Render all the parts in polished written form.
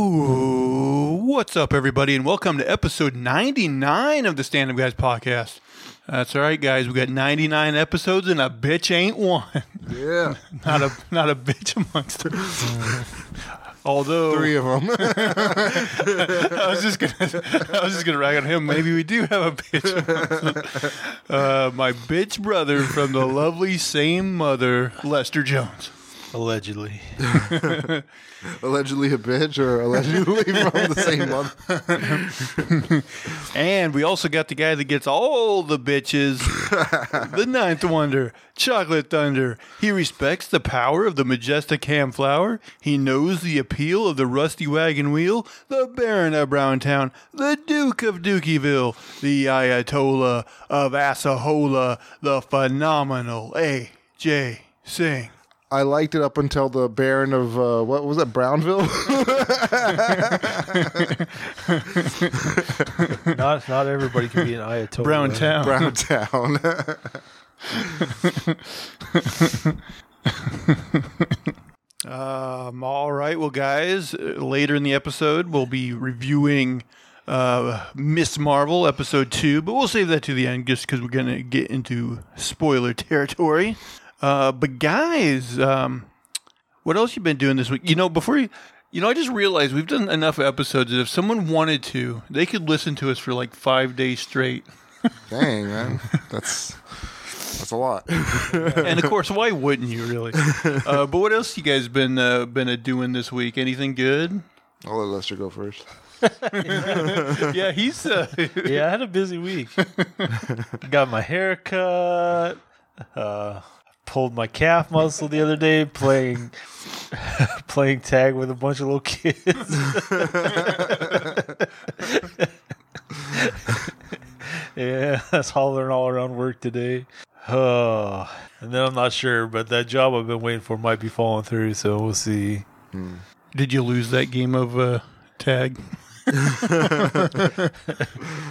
Ooh, what's up, everybody, and welcome to episode 99 of the Stand Up Guys podcast. That's all right, guys. We got 99 episodes, and a bitch ain't one. Yeah, not a bitch amongst us. Although three of them. I was just gonna rag on him. Maybe we do have a bitch. My bitch brother from the lovely same mother, Lester Jones. Allegedly. Allegedly a bitch or allegedly from the same mother. And we also got the guy that gets all the bitches, the ninth wonder, Chocolate Thunder. He respects the power of the majestic ham flour. He knows the appeal of the rusty wagon wheel, the Baron of Brown Town, the Duke of Dukieville, the Ayatollah of Asahola, the phenomenal A.J. Singh. I liked it up until the Baron of, what was that, Brownville? Not everybody can be an Ayatollah. Brown Town. All right. Well, guys, later in the episode, we'll be reviewing Ms. Marvel, episode 2, but we'll save that to the end just because we're going to get into spoiler territory. But guys, what else you been doing this week? I just realized we've done enough episodes that if someone wanted to, they could listen to us for like 5 days straight. Dang, man. That's a lot. And of course, why wouldn't you really? But what else you guys been doing this week? Anything good? I'll let Lester go first. Yeah, he's. Yeah, I had a busy week. Got my hair cut. Pulled my calf muscle the other day playing tag with a bunch of little kids. Yeah, that's hollering all around work today. Oh, and then I'm not sure, but that job I've been waiting for might be falling through, so we'll see. Did you lose that game of tag?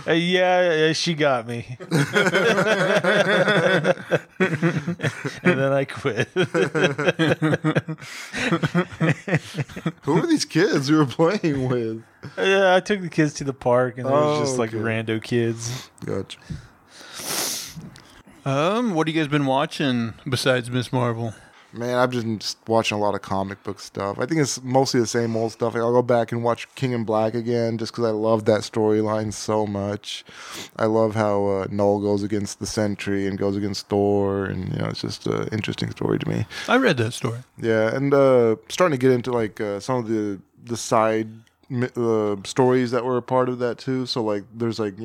Yeah, she got me. And then I quit. Who are these kids you were playing with? Yeah, I took the kids to the park, and they were just like rando kids. Gotcha. What have you guys been watching besides Ms. Marvel? Man, I've just been watching a lot of comic book stuff. I think it's mostly the same old stuff. I'll go back and watch King in Black again just because I love that storyline so much. I love how Noel goes against the Sentry and goes against Thor, and it's just an interesting story to me. I read that story. Yeah, and starting to get into like some of the side stories that were a part of that too. So like there's like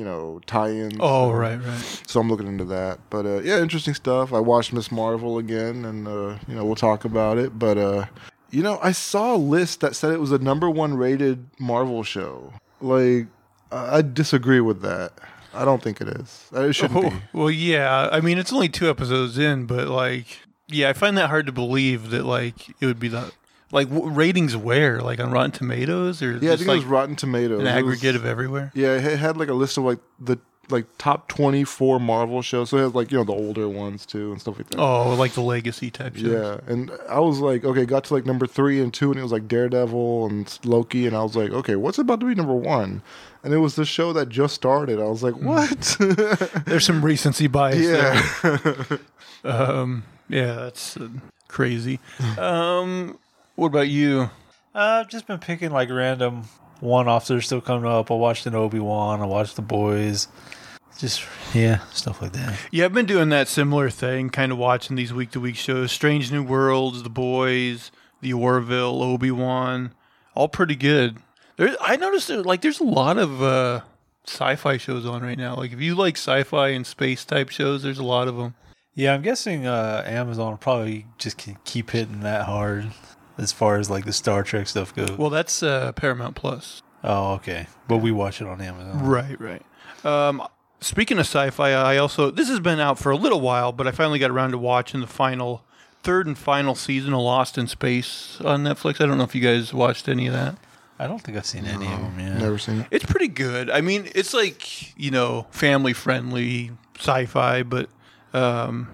tie-ins. Oh, right. So I'm looking into that. But yeah, interesting stuff. I watched Ms. Marvel again, and we'll talk about it. But I saw a list that said it was a number 1 rated Marvel show. Like I disagree with that. I don't think it is. It shouldn't be. Well, yeah. I mean, it's only 2 episodes in, but like, yeah, I find that hard to believe that like it would be that. Like, ratings where? Like, on Rotten Tomatoes? Or yeah, I think it was Rotten Tomatoes. An aggregate of everywhere? Yeah, it had, like, a list of, like, the top 24 Marvel shows. So it had, like, the older ones, too, and stuff like that. Oh, like the legacy type shows. Yeah, and I was like, okay, got to, like, number 3 and 2, and it was, like, Daredevil and Loki, and I was like, okay, what's about to be number 1? And it was the show that just started. I was like, what? There's some recency bias there. Yeah, that's crazy. What about you? I've just been picking like random one-offs that are still coming up. I watched an Obi-Wan. I watched The Boys. Just, yeah, stuff like that. Yeah, I've been doing that similar thing, kind of watching these week-to-week shows. Strange New Worlds, The Boys, The Orville, Obi-Wan. All pretty good. I noticed there's a lot of sci-fi shows on right now. Like if you like sci-fi and space type shows, there's a lot of them. Yeah, I'm guessing Amazon probably just can keep hitting that hard. As far as like the Star Trek stuff goes. Well, that's Paramount Plus. Oh, okay. But we watch it on Amazon. Right. Speaking of sci-fi, this has been out for a little while, but I finally got around to watching the third and final season of Lost in Space on Netflix. I don't know if you guys watched any of that. I don't think I've seen any of them. Yeah, never seen it. It's pretty good. I mean, it's like family friendly sci-fi, but I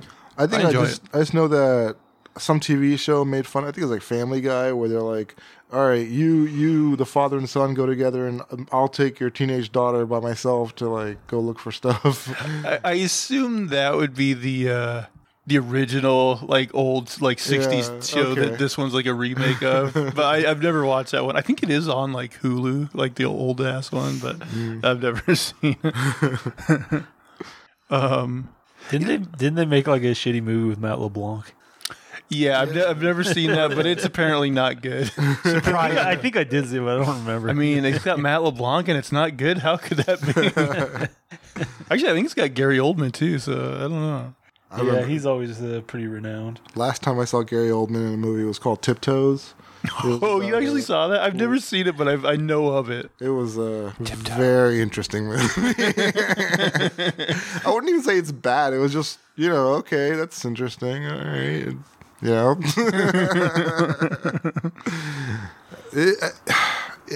think I just know that. Some TV show made fun. I think it was like Family Guy, where they're like, all right, you, the father and son go together, and I'll take your teenage daughter by myself to, like, go look for stuff. I assume that would be the original, like, old, like, 60s show that this one's, like, a remake of. But I've never watched that one. I think it is on, like, Hulu, like, the old-ass one, but I've never seen it. Didn't they make, like, a shitty movie with Matt LeBlanc? Yeah, I've never seen that, but it's apparently not good. Surprise! I think I did see it, but I don't remember. I mean, it's got Matt LeBlanc and it's not good. How could that be? Actually, I think it's got Gary Oldman too, so I don't know. Yeah, he's always pretty renowned. Last time I saw Gary Oldman in a movie was called Tiptoes. Oh, you actually saw that? I've never seen it, but I know of it. It was a very interesting movie. I wouldn't even say it's bad. It was just, you know, okay, that's interesting. All right. Yeah.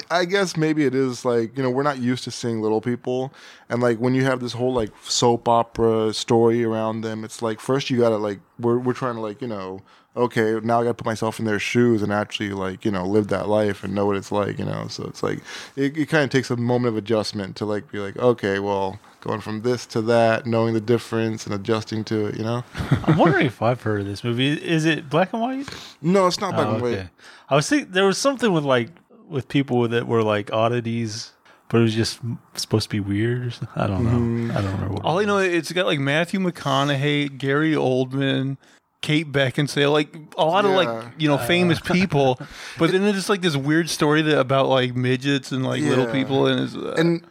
I guess maybe it is, like, you know, we're not used to seeing little people. And, like, when you have this whole, like, soap opera story around them, it's like, first you got to, like, we're trying to, like, you know, okay, now I got to put myself in their shoes and actually, like, you know, live that life and know what it's like, you know. So it's like, it kind of takes a moment of adjustment to, like, be like, okay, well, going from this to that, knowing the difference and adjusting to it, you know. I'm wondering if I've heard of this movie. Is it black and white? No, it's not black and white. I was thinking there was something with, like, with people that were, like, oddities, but it was just supposed to be weird. I don't know. I don't remember. All I know, it's got, like, Matthew McConaughey, Gary Oldman, Kate Beckinsale, like a lot of, like, you know, famous people, but then it's just, like, this weird story about, like, midgets and, like, little people, and it's,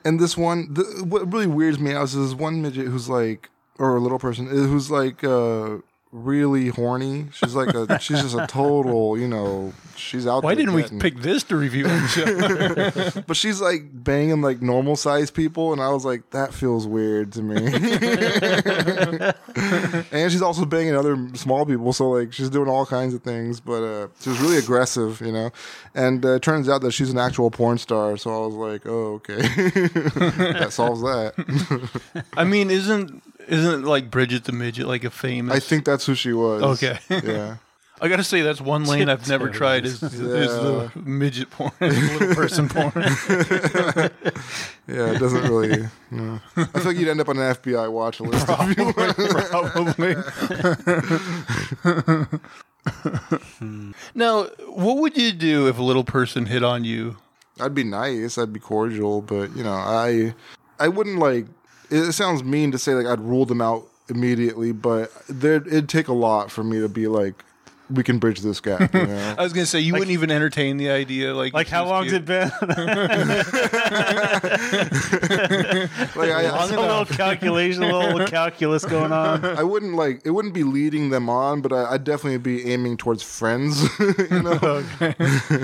and this one, what really weirds me out is this one midget who's, like, or a little person who's, like, really horny. She's like she's just a total, you know, she's out. Why didn't we pick this to review on the show? But she's, like, banging, like, normal sized people, and I was like, that feels weird to me. And she's also banging other small people, so, like, she's doing all kinds of things, but she was really aggressive, you know. And it turns out that she's an actual porn star, so I was like, oh, okay. That solves that. I mean, isn't like Bridget the Midget, like, a famous? I think that's who she was. Okay. Yeah. I gotta say, that's one lane I've never tried is the midget porn, little person porn. Yeah, it doesn't really. No. I feel like you'd end up on an FBI watch list. Probably. Now, what would you do if a little person hit on you? I'd be nice. I'd be cordial, but, you know, I wouldn't, like. It sounds mean to say, like, I'd rule them out immediately, but it'd take a lot for me to be like, we can bridge this gap. You know? I was going to say, you, like, wouldn't even entertain the idea. Like how long's it been? Like, a little calculus going on. I wouldn't, like, it wouldn't be leading them on, but I'd definitely be aiming towards friends. You know? Okay.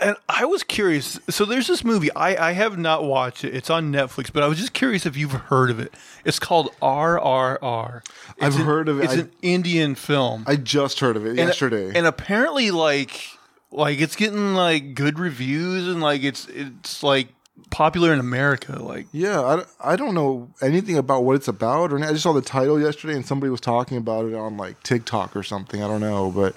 And I was curious. So there's this movie. I have not watched it. It's on Netflix, but I was just curious if you've heard of it. It's called RRR. I've heard of it. It's an Indian film. I just heard of it yesterday. And apparently, like it's getting, like, good reviews, and, like, it's like popular in America. Like, yeah, I don't know anything about what it's about, or I just saw the title yesterday, and somebody was talking about it on, like, TikTok or something. I don't know, but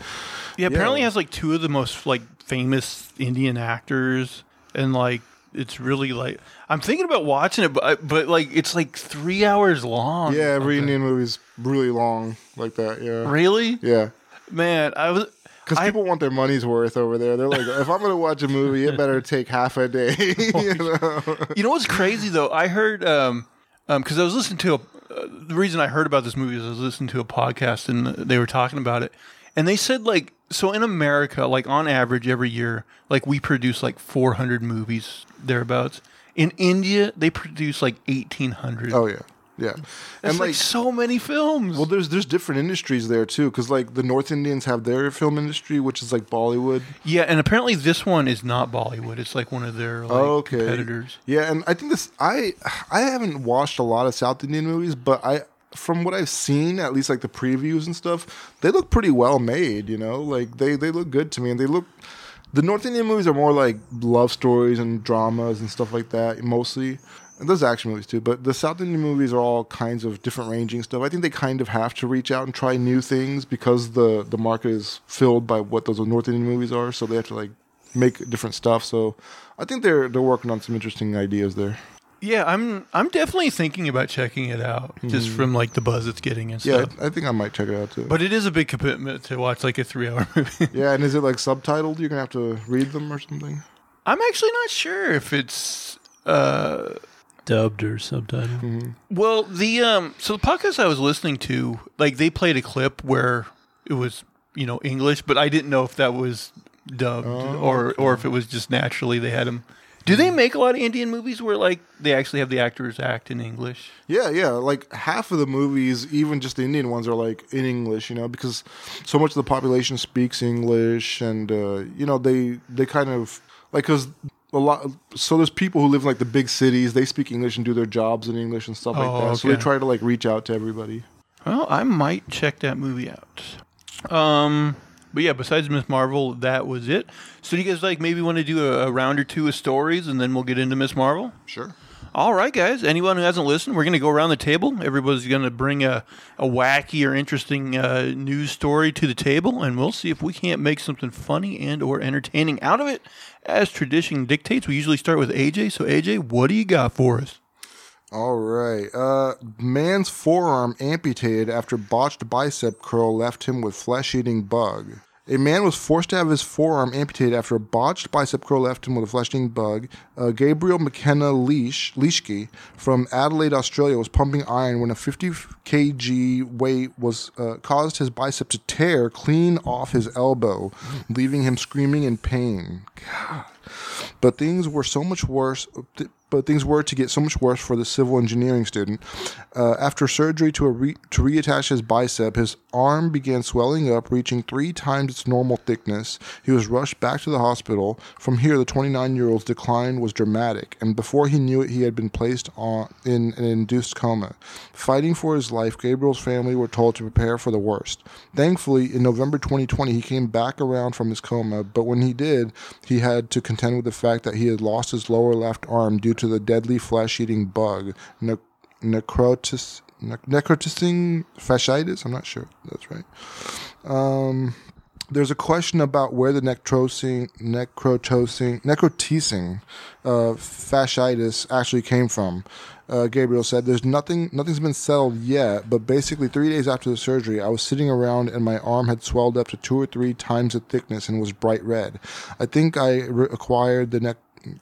yeah, apparently it has, like, two of the most, like, famous Indian actors, and, like, it's really, like, I'm thinking about watching it, but like, it's, like, 3 hours long. Yeah, every Indian movie's really long, like that. Yeah, really. Yeah, man, because people want their money's worth over there. They're like, if I'm gonna watch a movie, it better take half a day. You know? You know what's crazy though? I heard because I was listening to the reason I heard about this movie is I was listening to a podcast, and they were talking about it, and they said, like. So in America, like, on average every year, like, we produce, like, 400 movies, thereabouts. In India, they produce, like, 1,800. Oh, yeah. Yeah. It's, and, like, so many films. Well, there's different industries there, too, because, like, the North Indians have their film industry, which is, like, Bollywood. Yeah, and apparently this one is not Bollywood. It's, like, one of their, like, competitors. Yeah, and I think this I haven't watched a lot of South Indian movies, but from what I've seen, at least, like, the previews and stuff, they look pretty well made, you know? Like, they look good to me, and the North Indian movies are more, like, love stories and dramas and stuff like that, mostly. And those action movies, too. But the South Indian movies are all kinds of different ranging stuff. I think they kind of have to reach out and try new things because the market is filled by what those North Indian movies are, so they have to, like, make different stuff. So I think they're working on some interesting ideas there. Yeah, I'm definitely thinking about checking it out, just from like the buzz it's getting and stuff. Yeah, I think I might check it out too. But it is a big commitment to watch like a 3-hour movie. Yeah, and is it like subtitled? You're gonna have to read them or something? I'm actually not sure if it's dubbed or subtitled. Mm-hmm. Well, the podcast I was listening to, like they played a clip where it was English, but I didn't know if that was dubbed or if it was just naturally they had them. Do they make a lot of Indian movies where, like, they actually have the actors act in English? Yeah. Like, half of the movies, even just the Indian ones, are, like, in English, because so much of the population speaks English. And, they kind of, like, because a lot, so there's people who live in, like, the big cities. They speak English and do their jobs in English and stuff like that. Okay. So they try to, like, reach out to everybody. Well, I might check that movie out. But yeah, besides Ms. Marvel, that was it. So do you guys maybe want to do a round or two of stories, and then we'll get into Ms. Marvel? Sure. All right, guys. Anyone who hasn't listened, we're going to go around the table. Everybody's going to bring a wacky or interesting news story to the table, and we'll see if we can't make something funny and or entertaining out of it. As tradition dictates, we usually start with AJ. So, AJ, what do you got for us? All right. Man's forearm amputated after botched bicep curl left him with flesh-eating bug. A man was forced to have his forearm amputated after a botched bicep curl left him with a flesh-eating bug. Gabriel McKenna Leashke from Adelaide, Australia, was pumping iron when a 50 kg weight was caused his bicep to tear clean off his elbow, leaving him screaming in pain. God. But things were so much worse. But things were to get so much worse for the civil engineering student. After surgery to reattach his bicep, his arm began swelling up, reaching 3 times its normal thickness. He was rushed back to the hospital. From here, the 29-year-old's decline was dramatic, and before he knew it, he had been placed in an induced coma. Fighting for his life, Gabriel's family were told to prepare for the worst. Thankfully, in November 2020, he came back around from his coma, but when he did, he had to contend with the fact that he had lost his lower left arm due to the deadly flesh-eating bug, necrotizing fasciitis. I'm not sure if that's right. There's a question about where the necrotizing fasciitis actually came from. Gabriel said, "There's nothing's been settled yet, but basically 3 days after the surgery, I was sitting around and my arm had swelled up to 2 or 3 times the thickness and was bright red. I think I acquired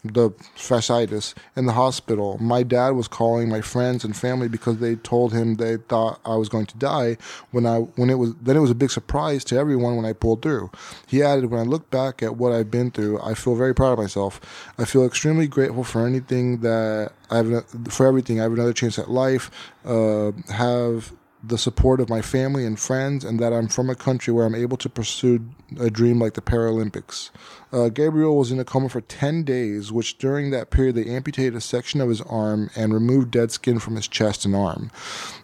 the fasciitis in the hospital. My dad was calling my friends and family because they told him they thought I was going to die. Then it was a big surprise to everyone when I pulled through." He added, "When I look back at what I've been through, I feel very proud of myself. I feel extremely grateful for everything. I have another chance at life. Have the support of my family and friends, and that I'm from a country where I'm able to pursue a dream like the Paralympics." Gabriel was in a coma for 10 days, which during that period they amputated a section of his arm and removed dead skin from his chest and arm.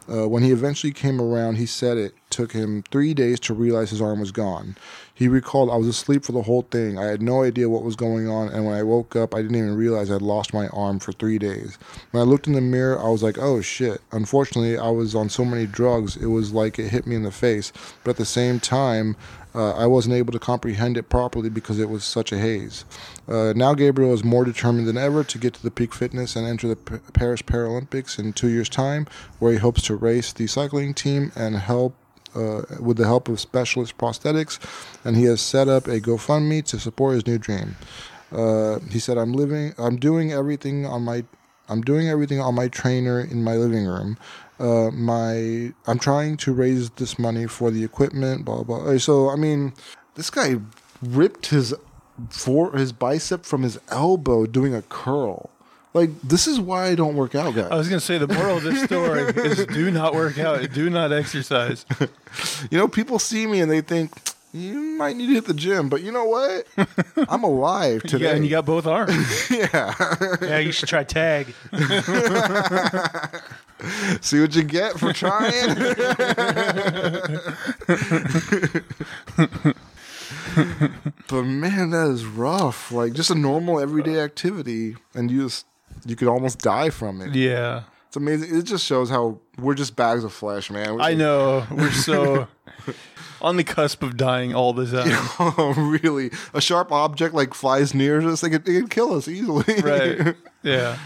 When he eventually came around, he said it took him 3 days to realize his arm was gone. He recalled, "I was asleep for the whole thing. I had no idea what was going on, and when I woke up, I didn't even realize I'd lost my arm for 3 days. When I looked in the mirror, I was like, oh, shit. Unfortunately, I was on so many drugs, it was like it hit me in the face. But at the same time, I wasn't able to comprehend it properly because it was such a haze." Now Gabriel is more determined than ever to get to the peak fitness and enter the Paris Paralympics in 2 years' time, where he hopes to race the cycling team and help with the help of specialist prosthetics, and he has set up a GoFundMe to support his new dream. He said, I'm doing everything on my trainer in my living room. I'm trying to raise this money for the equipment, blah, blah, blah." So, I mean, this guy ripped his bicep from his elbow doing a curl. Like, this is why I don't work out, guys. I was going to say, the moral of this story is do not work out. Do not exercise. People see me and they think, you might need to hit the gym. But you know what? I'm alive today. Yeah, and you got both arms. Yeah. Yeah, you should try tag. See what you get for trying. But man, that is rough. Like, just a normal everyday activity, and you could almost die from it. Yeah. It's amazing. It just shows how we're just bags of flesh, man. I know. We're so on the cusp of dying all the time. Oh, really? A sharp object like flies near us, it could kill us easily. Right. Yeah.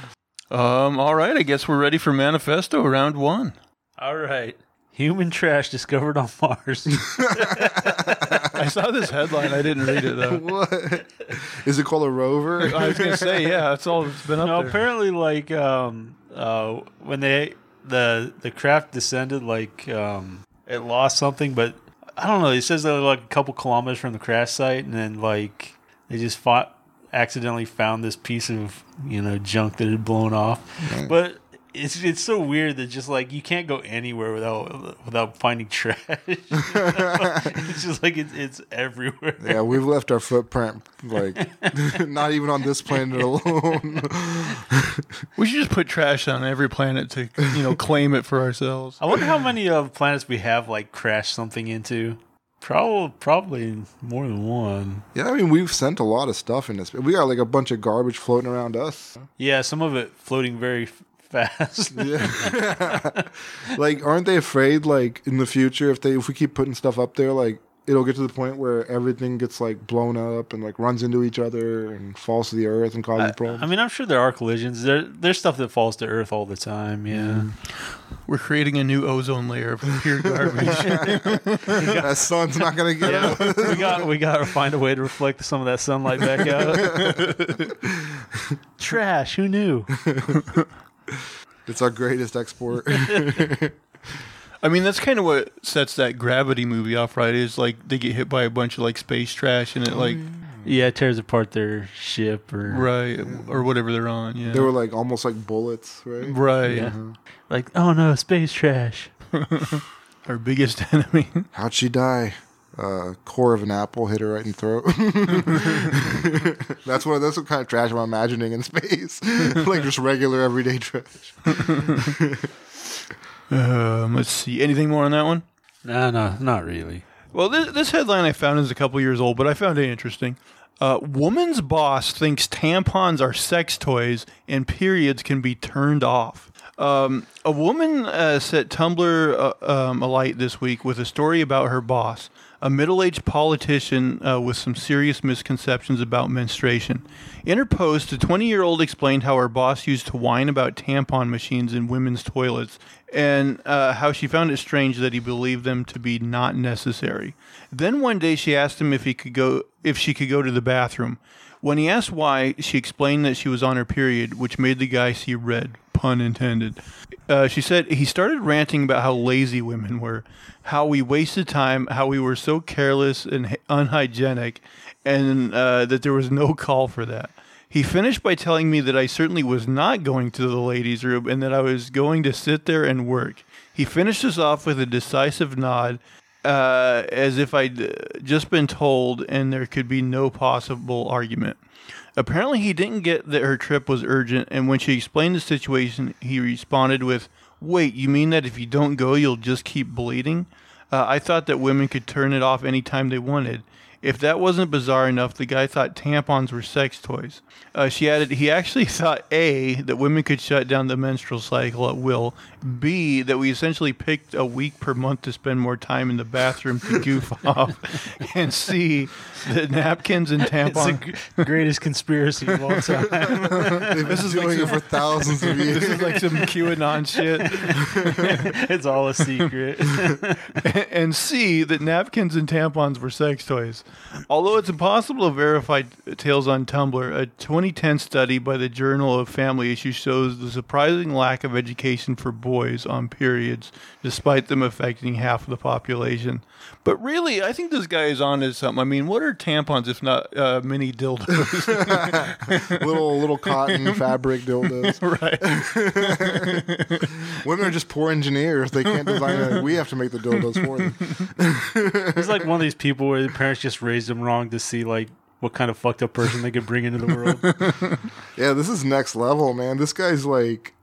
All right. I guess we're ready for Manifesto round one. All right. Human trash discovered on Mars. I saw this headline. I didn't read it, though. What? Is it called a rover? I was going to say, yeah. It's all it's been up there. No, apparently, like... when the craft descended, like it lost something, but I don't know. It says they're like a couple kilometers from the crash site, and then like they just accidentally found this piece of junk that had blown off. Right. But it's so weird that just like you can't go anywhere without finding trash. It's just like it's everywhere. Yeah, we've left our footprint. Like not even on this planet alone. We should just put trash on every planet to claim it for ourselves. I wonder how many planets we have like crashed something into. Probably more than one. Yeah, I mean, we've sent a lot of stuff in this. We got like a bunch of garbage floating around us. Yeah, some of it floating very fast. Yeah. Like, aren't they afraid, like, in the future, if we keep putting stuff up there, like, it'll get to the point where everything gets, like, blown up and, like, runs into each other and falls to the earth and causes problems? I mean, I'm sure there are collisions. There's stuff that falls to earth all the time, yeah. We're creating a new ozone layer of pure garbage. That sun's not going to get out. we got to find a way to reflect some of that sunlight back out. Trash, who knew? It's our greatest export. I mean, that's kind of what sets that Gravity movie off, right? Is like they get hit by a bunch of like space trash and it like... Yeah, it tears apart their ship or... Right, or whatever they're on, yeah. They were like almost like bullets, right? Right. Yeah. Mm-hmm. Like, oh no, space trash. Our biggest enemy. How'd she die? Core of an apple hit her right in the throat. That's what kind of trash I'm imagining in space. Like just regular everyday trash. Let's see. Anything more on that one? No, not really. Well, this headline I found is a couple years old, but I found it interesting. Woman's boss thinks tampons are sex toys and periods can be turned off. A woman set Tumblr alight this week with a story about her boss, a middle-aged politician with some serious misconceptions about menstruation. In her post, a 20-year-old explained how her boss used to whine about tampon machines in women's toilets and how she found it strange that he believed them to be not necessary. Then one day she asked him if she could go to the bathroom. When he asked why, she explained that she was on her period, which made the guy see red. Pun intended. She said he started ranting about how lazy women were, how we wasted time, how we were so careless and unhygienic, and that there was no call for that. He finished by telling me that I certainly was not going to the ladies' room and that I was going to sit there and work. He finished this off with a decisive nod, as if I'd just been told and there could be no possible argument. Apparently, he didn't get that her trip was urgent, and when she explained the situation, he responded with, "Wait, you mean that if you don't go, you'll just keep bleeding? I thought that women could turn it off any time they wanted." If that wasn't bizarre enough, the guy thought tampons were sex toys. She added, he actually thought, A, that women could shut down the menstrual cycle at will, B, that we essentially picked a week per month to spend more time in the bathroom to goof off, and C, that napkins and tampons... It's the greatest conspiracy of all time. They've been doing it for thousands of years. This is like some QAnon shit. It's all a secret. And C, that napkins and tampons were sex toys. Although it's impossible to verify tales on Tumblr, a 2010 study by the Journal of Family Issues shows the surprising lack of education for boys on periods, despite them affecting half of the population. But really, I think this guy is onto something. I mean, what are tampons if not mini dildos? little cotton fabric dildos. Right. Women are just poor engineers. They can't design it. We have to make the dildos for them. He's like one of these people where the parents just raised them wrong to see like what kind of fucked up person they could bring into the world. Yeah, this is next level, man. This guy's like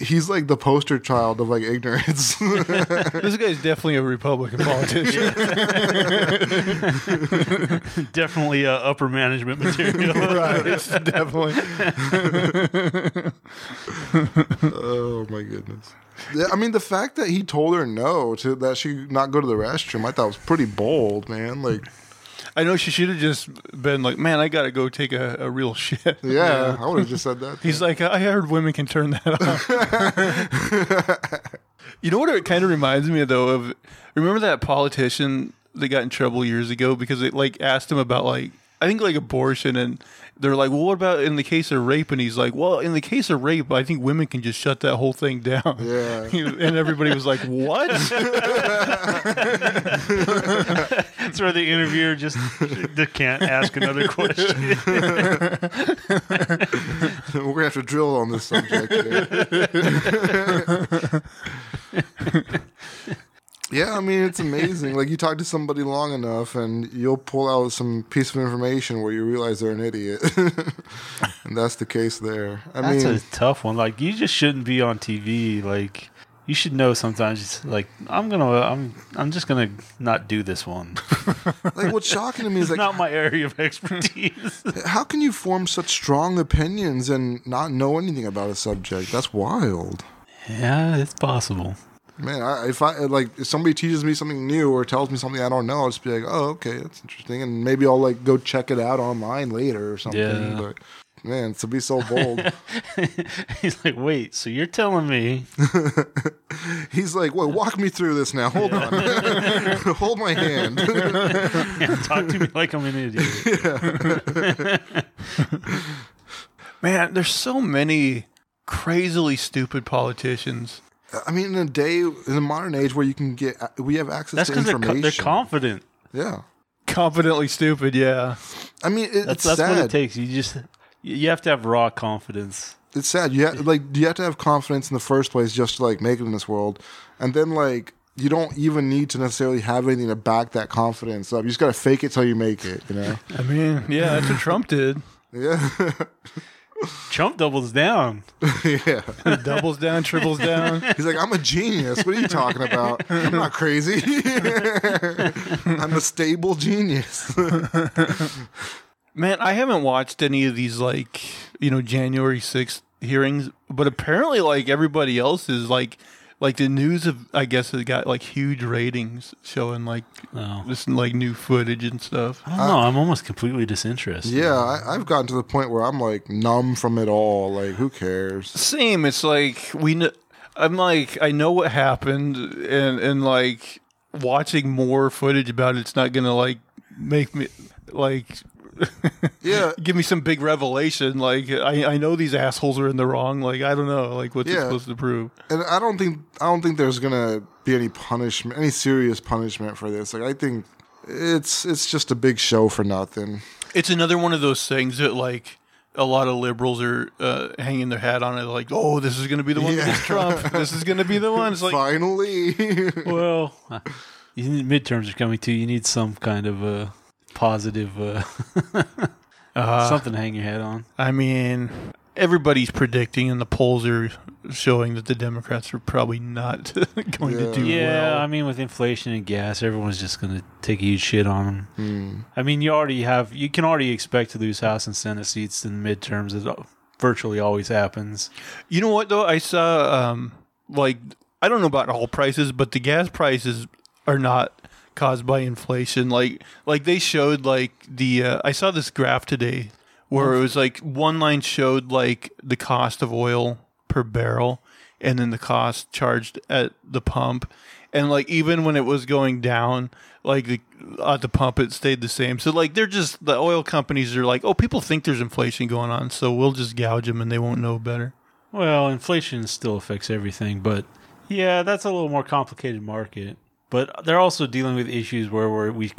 He's like the poster child of like ignorance. This guy's definitely a Republican politician. Definitely upper management material. Right, definitely. Oh my goodness. I mean, the fact that he told her no to that she not go to the restroom, I thought was pretty bold, man. Like, I know she should have just been like, man, I got to go take a real shit. Yeah, I would have just said that. He's like, I heard women can turn that off. You know what it kind of reminds me, though, of? Remember that politician that got in trouble years ago because they like asked him about, like, I think, like, abortion, and they're like, well, what about in the case of rape? And he's like, well, in the case of rape, I think women can just shut that whole thing down. Yeah. And everybody was like, what? That's where the interviewer just can't ask another question. We're going to have to drill on this subject here. Yeah, I mean, it's amazing. Like, you talk to somebody long enough, and you'll pull out some piece of information where you realize they're an idiot. And that's the case there. I mean, that's a tough one. Like, you just shouldn't be on TV. Like, you should know sometimes. Like, I'm just gonna not do this one. Like, what's shocking to me is like, not my area of expertise. How can you form such strong opinions and not know anything about a subject? That's wild. Yeah, it's possible. Man, if somebody teaches me something new or tells me something I don't know, I'll just be like, oh, okay, that's interesting, and maybe I'll like go check it out online later or something. Yeah. But man, to be so bold, he's like, wait, so you're telling me? He's like, well, walk me through this now. Hold on, hold my hand. Yeah, talk to me like I'm an idiot. Yeah. Man, there's so many crazily stupid politicians. I mean, in a modern age where we have access to information. That's because they're confident. Yeah. Confidently stupid, yeah. I mean, that's sad. What it takes. You have to have raw confidence. It's sad. You have to have confidence in the first place just to, like, make it in this world. And then, like, you don't even need to necessarily have anything to back that confidence up. You just got to fake it till you make it, you know? I mean, yeah, that's what Trump did. Yeah. Trump doubles down. Yeah. Doubles down, triples down. He's like, I'm a genius. What are you talking about? I'm not crazy. I'm a stable genius. Man, I haven't watched any of these, like, you know, January 6th hearings, but apparently, like, everybody else is, like the news of, I guess, it got, like, huge ratings showing, like, this, like, new footage and stuff. I don't know. I'm almost completely disinterested. Yeah, I've gotten to the point where I'm, like, numb from it all. Like, who cares? Same. It's like, I'm like, I know what happened, and like, watching more footage about it's not going to, like, make me, like... Yeah, give me some big revelation. Like, I know these assholes are in the wrong. Like, I don't know. Like, what's it supposed to prove? And I don't think there's gonna be any punishment, any serious punishment for this. Like, I think it's just a big show for nothing. It's another one of those things that, like, a lot of liberals are hanging their hat on it. Like, oh, this is gonna be the one that's Trump. This is gonna be the one. It's like, finally. Well, midterms are coming too. You need some kind of a. Positive something to hang your head on. I mean, everybody's predicting, and the polls are showing that the Democrats are probably not going to do well. Yeah, I mean, with inflation and gas, everyone's just going to take a huge shit on them. I mean, you can already expect to lose House and Senate seats in the midterms. It virtually always happens. You know what, though? I saw, like, I don't know about all prices, but the gas prices are not caused by inflation, like they showed, like, the I saw this graph today where it was like one line showed like the cost of oil per barrel, and then the cost charged at the pump, and like even when it was going down, like at the pump it stayed the same. So like they're just, the oil companies are like, oh, people think there's inflation going on, so we'll just gouge them and they won't know better. Well, inflation still affects everything, but yeah, that's a little more complicated market. But they're also dealing with issues where we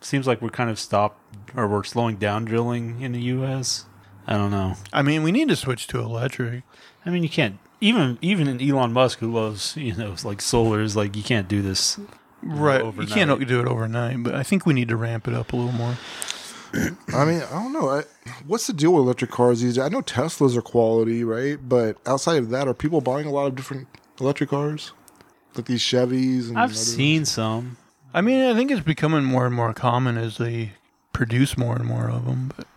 seems like we're kind of stopped, or we're slowing down drilling in the U.S. I don't know. I mean, we need to switch to electric. I mean, you can't even in Elon Musk, who loves, you know, like, solar, is like, you can't do this overnight. You can't do it overnight. But I think we need to ramp it up a little more. I mean, I don't know. What's the deal with electric cars these days? I know Teslas are quality, right? But outside of that, are people buying a lot of different electric cars? Like these Chevys? And I've seen some. I mean, I think it's becoming more and more common as they produce more and more of them. But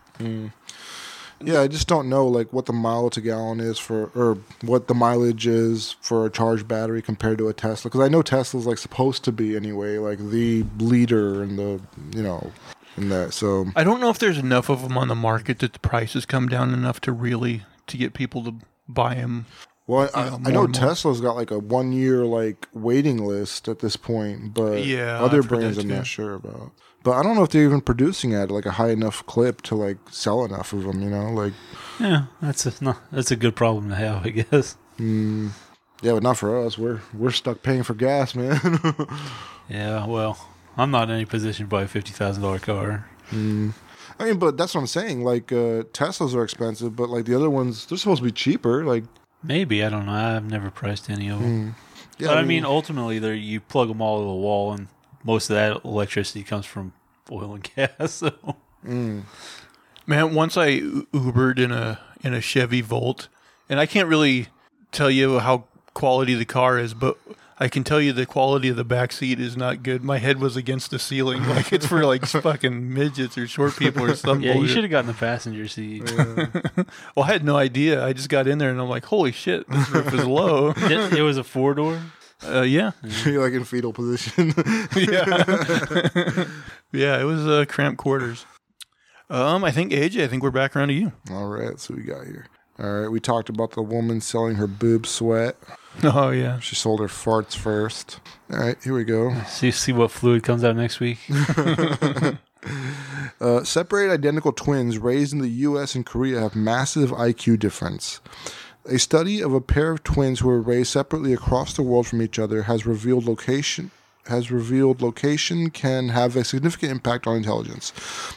yeah, I just don't know like what the mile to gallon is for, or what the mileage is for a charged battery compared to a Tesla. Because I know Tesla's like supposed to be anyway, like the leader and the and that. So I don't know if there's enough of them on the market that the prices come down enough to really to get people to buy them. Well, I know Tesla's got like a 1 year like waiting list at this point, but yeah, other brands I'm not sure about. But I don't know if they're even producing at like a high enough clip to like sell enough of them, you know? Like, yeah, that's a good problem to have, I guess. Yeah, but not for us. We're stuck paying for gas, man. Yeah, well, I'm not in any position to buy a $50,000 car. I mean, but that's what I'm saying. Like, Teslas are expensive, but like the other ones, they're supposed to be cheaper. Like, maybe, I don't know. I've never priced any of them. Yeah, but I mean, ultimately, you plug them all to the wall and most of that electricity comes from oil and gas. So. Man, once I Ubered in a Chevy Volt, and I can't really tell you how quality the car is, but I can tell you the quality of the back seat is not good. My head was against the ceiling, like it's for like fucking midgets or short people or something. Yeah, you should have gotten the passenger seat. Yeah. Well, I had no idea. I just got in there and I'm like, holy shit, this roof is low. It was a 4-door. Yeah. You're like in fetal position. Yeah. Yeah, it was cramped quarters. I think we're back around to you. All right, so we got here. All right, we talked about the woman selling her boob sweat. Oh, yeah. She sold her farts first. All right, here we go. See what fluid comes out next week. Separate identical twins raised in the U.S. and Korea have massive IQ difference. A study of a pair of twins who were raised separately across the world from each other has revealed location can have a significant impact on intelligence.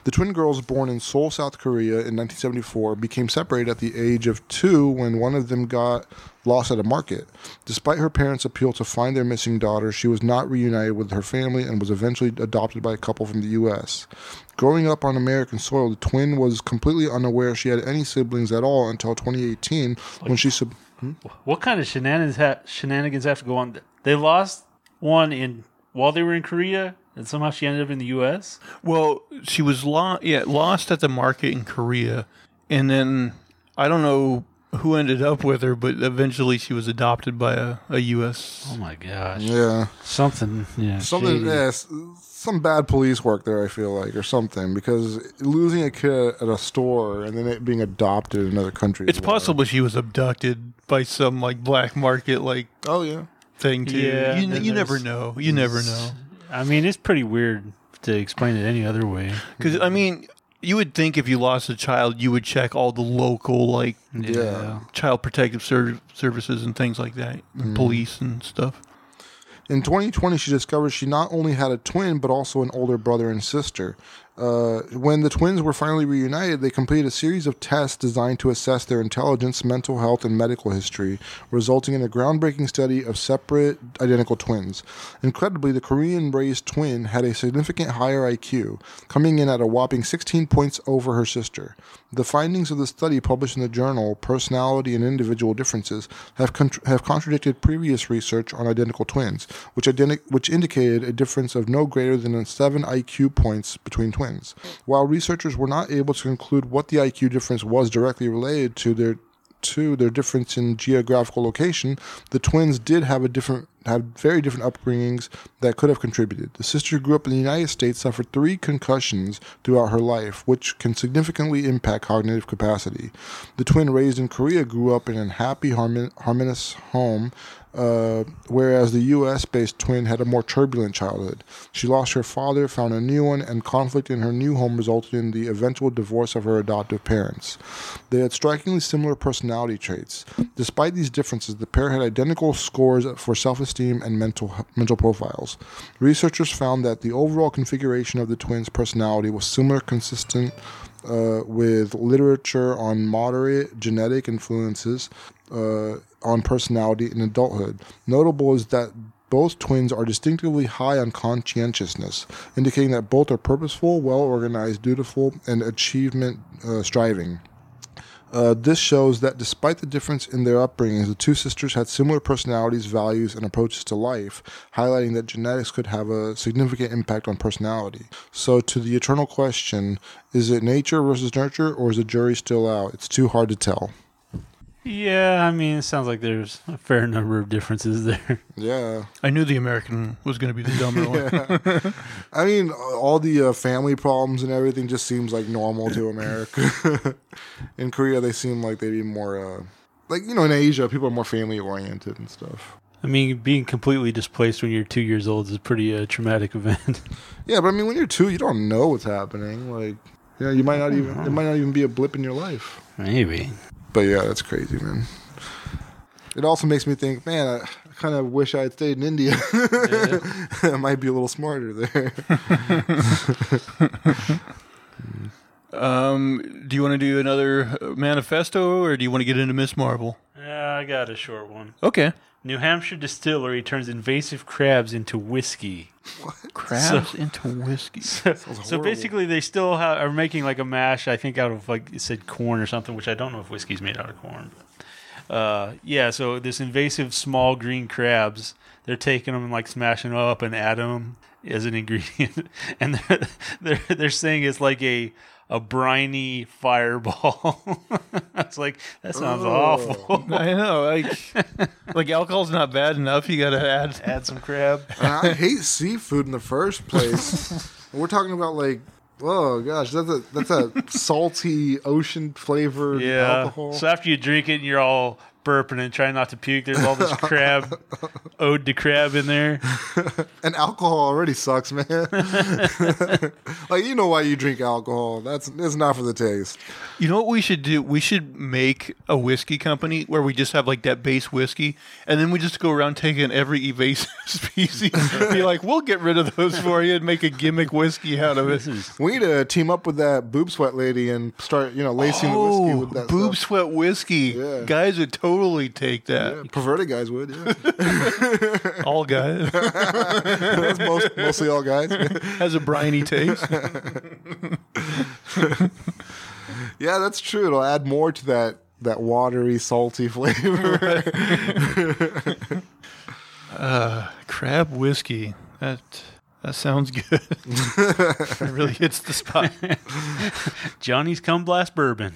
The twin girls born in Seoul, South Korea in 1974 became separated at the age of 2 when one of them got lost at a market. Despite her parents' appeal to find their missing daughter, she was not reunited with her family and was eventually adopted by a couple from the U.S. Growing up on American soil, the twin was completely unaware she had any siblings at all until 2018 when she... What kind of shenanigans have to go on? They lost one while they were in Korea, and somehow she ended up in the U.S.? Well, she was lost at the market in Korea, and then I don't know who ended up with her, but eventually she was adopted by a U.S. Oh, my gosh. Yeah. Some bad police work there, I feel like, or something, because losing a kid at a store and then it being adopted in another country. It's possible she was abducted by some, like, black market, like... Oh, yeah. Thing too. Yeah, you never know. You never know. I mean, it's pretty weird to explain it any other way. Because I mean, you would think if you lost a child, you would check all the local child protective services and things like that, and police and stuff. In 2020, she discovered she not only had a twin, but also an older brother and sister. When the twins were finally reunited, they completed a series of tests designed to assess their intelligence, mental health, and medical history, resulting in a groundbreaking study of separate identical twins. Incredibly, the Korean-raised twin had a significant higher IQ, coming in at a whopping 16 points over her sister. The findings of the study published in the journal Personality and Individual Differences have contradicted previous research on identical twins, which indicated a difference of no greater than 7 IQ points between twins. While researchers were not able to conclude what the IQ difference was directly related to their difference in geographical location, the twins did have very different upbringings that could have contributed. The sister grew up in the United States, suffered 3 concussions throughout her life, which can significantly impact cognitive capacity. The twin raised in Korea grew up in a happy, harmonious home, whereas the U.S.-based twin had a more turbulent childhood. She lost her father, found a new one, and conflict in her new home resulted in the eventual divorce of her adoptive parents. They had strikingly similar personality traits. Despite these differences, the pair had identical scores for self-esteem and mental profiles. Researchers found that the overall configuration of the twins' personality was similar, consistent with literature on moderate genetic influences on personality in adulthood. Notable is that Both twins are distinctively high on conscientiousness, indicating that both are purposeful, well-organized, dutiful, and achievement-striving. This shows that despite the difference in their upbringings, the two sisters had similar personalities, values, and approaches to life, highlighting that genetics could have a significant impact on personality. So to the eternal question, is it nature versus nurture, or is the jury still out? It's too hard to tell. Yeah, I mean, it sounds like there's a fair number of differences there. Yeah. I knew the American was going to be the dumber one. I mean, all the family problems and everything just seems like normal to America. In Korea, they seem like they'd be more, in Asia, people are more family-oriented and stuff. I mean, being completely displaced when you're 2 years old is a pretty traumatic event. Yeah, but I mean, when you're two, you don't know what's happening. Like, yeah, you might not even, it might not even be a blip in your life. Maybe. But yeah, that's crazy, man. It also makes me think, man, I kind of wish I had stayed in India. Yeah. I might be a little smarter there. Do you want to do another manifesto, or do you want to get into Ms. Marvel? I got a short one. Okay. New Hampshire distillery turns invasive crabs into whiskey. What? Crabs into whiskey? So basically they still are making like a mash, I think, out of, like it said, corn or something, which I don't know if whiskey's made out of corn. But, so this invasive small green crabs, they're taking them and like smashing them up and adding them as an ingredient. And they're saying it's like a briny fireball. It's like, that sounds awful. I know. Like alcohol's not bad enough. You got to add some crab. I hate seafood in the first place. We're talking about like, oh gosh, that's a salty ocean flavored alcohol. So after you drink it and you're all burping and trying not to puke, there's all this crab, ode to crab in there. And alcohol already sucks, man. Like, you know why you drink alcohol. That's not for the taste. You know what we should do? We should make a whiskey company where we just have like that base whiskey, and then we just go around taking every invasive species and be like, we'll get rid of those for you and make a gimmick whiskey out of it. We need to team up with that boob sweat lady and start, lacing the whiskey with that boob stuff. Sweat whiskey. Yeah. Guys would totally take that. Yeah, perverted guys would. Yeah. All guys. That's mostly all guys. Has a briny taste. Yeah, that's true. It'll add more to that watery, salty flavor. Right. Crab whiskey. That sounds good. It really hits the spot. Johnny's Cum Blast Bourbon.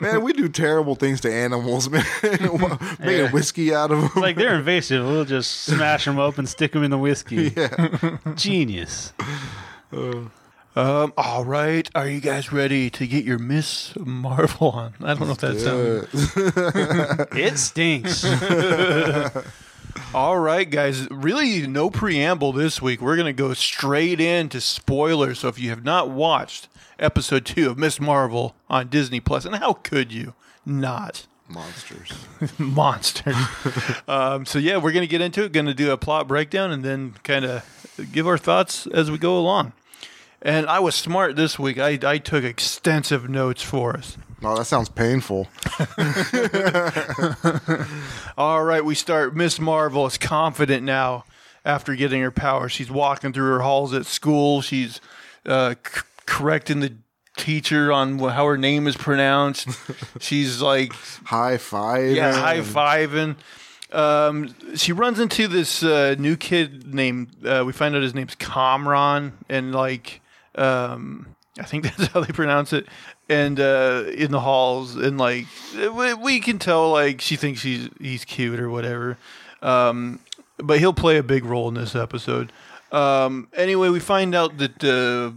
Man, we do terrible things to animals, man. Making whiskey out of them. It's like they're invasive. We'll just smash them up and stick them in the whiskey. Yeah. Genius. All right. Are you guys ready to get your Ms. Marvel on? I don't know if that sounds... It stinks. All right, guys, really no preamble this week. We're going to go straight into spoilers. So if you have not watched episode 2 of Ms. Marvel on Disney Plus, and how could you not? Monsters. We're going to get into it, going to do a plot breakdown, and then kind of give our thoughts as we go along. And I was smart this week. I took extensive notes for us. Oh, that sounds painful. All right, we start. Ms. Marvel is confident now after getting her power. She's walking through her halls at school. She's correcting the teacher on how her name is pronounced. She's like... high-fiving. Yeah, high-fiving. She runs into this new kid named... we find out his name's Kamran. And like... I think that's how they pronounce it. And in the halls, and like we can tell, like she thinks he's cute or whatever. But he'll play a big role in this episode. Anyway, we find out that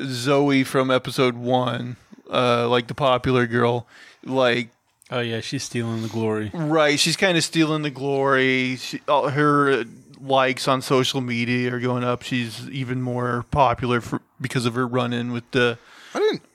Zoe from episode 1, like the popular girl, like. Oh yeah, she's stealing the glory. Right, she's kind of stealing the glory. Her likes on social media are going up. She's even more popular because of her run-in with the.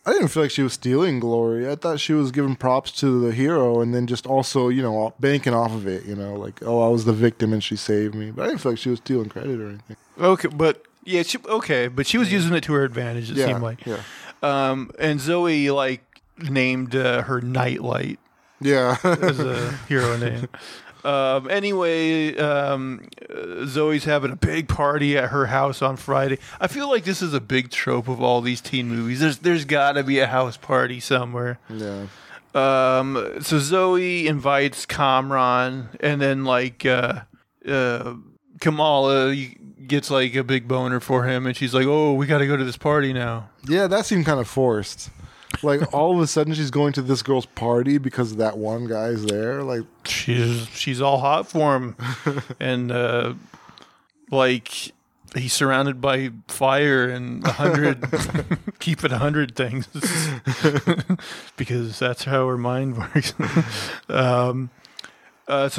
I didn't feel like she was stealing glory. I thought she was giving props to the hero and then just also, banking off of it, like, oh, I was the victim and she saved me. But I didn't feel like she was stealing credit or anything. Okay, but yeah, she was using it to her advantage, it seemed like. Yeah. And Zoe, like, named her Nightlight. Yeah. As a hero name. Anyway, Zoe's having a big party at her house on Friday. I feel like this is a big trope of all these teen movies. There's got to be a house party somewhere. Yeah. So Zoe invites Kamran, and then Kamala gets like a big boner for him, and she's like, "Oh, we got to go to this party now." Yeah, that seemed kind of forced. Like, all of a sudden, she's going to this girl's party because that one guy's there. Like, she's all hot for him, and he's surrounded by fire and 100 keep it 100 things because that's how her mind works. So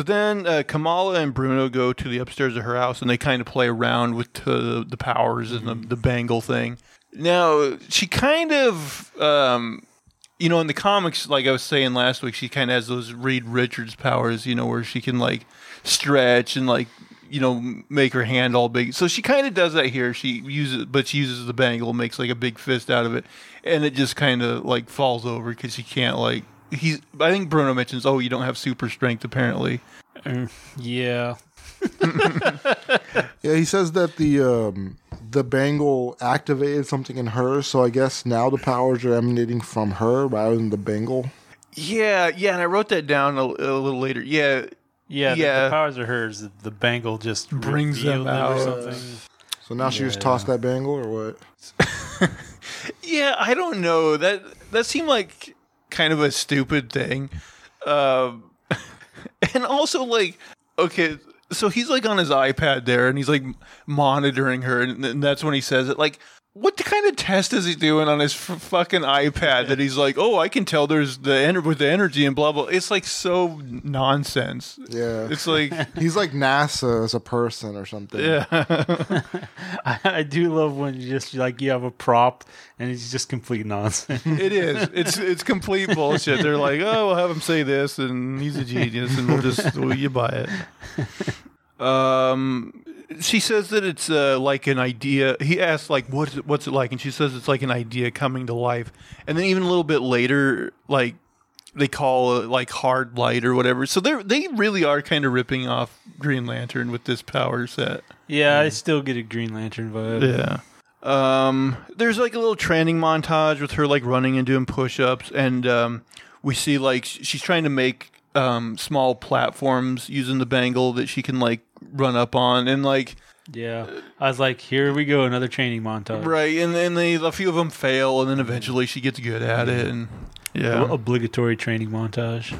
then Kamala and Bruno go to the upstairs of her house, and they kind of play around with the powers and the bangle thing. Now, she kind of, in the comics, like I was saying last week, she kind of has those Reed Richards powers, where she can, stretch and, make her hand all big. So she kind of does that here. She uses the bangle, makes, a big fist out of it, and it just kind of, falls over because she can't, I think Bruno mentions, oh, you don't have super strength, apparently. Yeah. Yeah, he says that the bangle activated something in her, so I guess now the powers are emanating from her rather than the bangle. Yeah, and I wrote that down a little later. Yeah. The powers are hers. The bangle just brings them out. Or something. So now she just tossed that bangle, or what? Yeah, I don't know. That seemed like kind of a stupid thing, and also okay. So he's on his iPad there, and he's monitoring her, and that's when he says it. What kind of test is he doing on his fucking iPad that he's oh, I can tell there's the energy and blah blah. It's so nonsense. Yeah, it's he's NASA as a person or something. Yeah, I do love when you just you have a prop and it's just complete nonsense. It is. It's complete bullshit. They're oh, we'll have him say this, and he's a genius, and we'll you buy it. She says that it's an idea. He asks what's it like, and she says it's an idea coming to life. And then even a little bit later, they call it hard light or whatever. So they really are kind of ripping off Green Lantern with this power set. Yeah, I still get a Green Lantern vibe. Yeah. There's a little training montage with her running and doing push-ups, and we see she's trying to make small platforms using the bangle that she can run up on, and yeah, I was here we go, another training montage, right? And then a few of them fail, and then eventually she gets good at it, and obligatory training montage.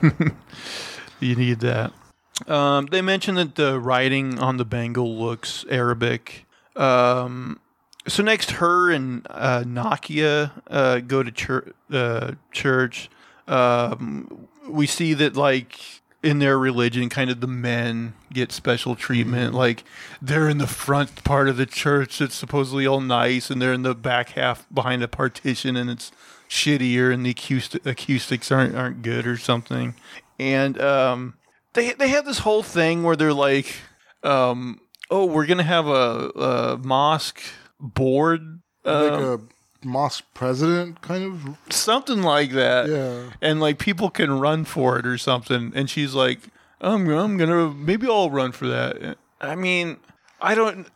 You need that. They mentioned that the writing on the bangle looks Arabic. So next, her and Nakia go to church. We see that in their religion, kind of the men get special treatment. They're in the front part of the church that's supposedly all nice, and they're in the back half behind a partition, and it's shittier, and the acoustics aren't good or something. And they have this whole thing where they're oh, we're gonna have a mosque board, mosque president, kind of something like that. Yeah, and people can run for it or something, and she's I'm gonna, maybe I'll run for that. I mean, I don't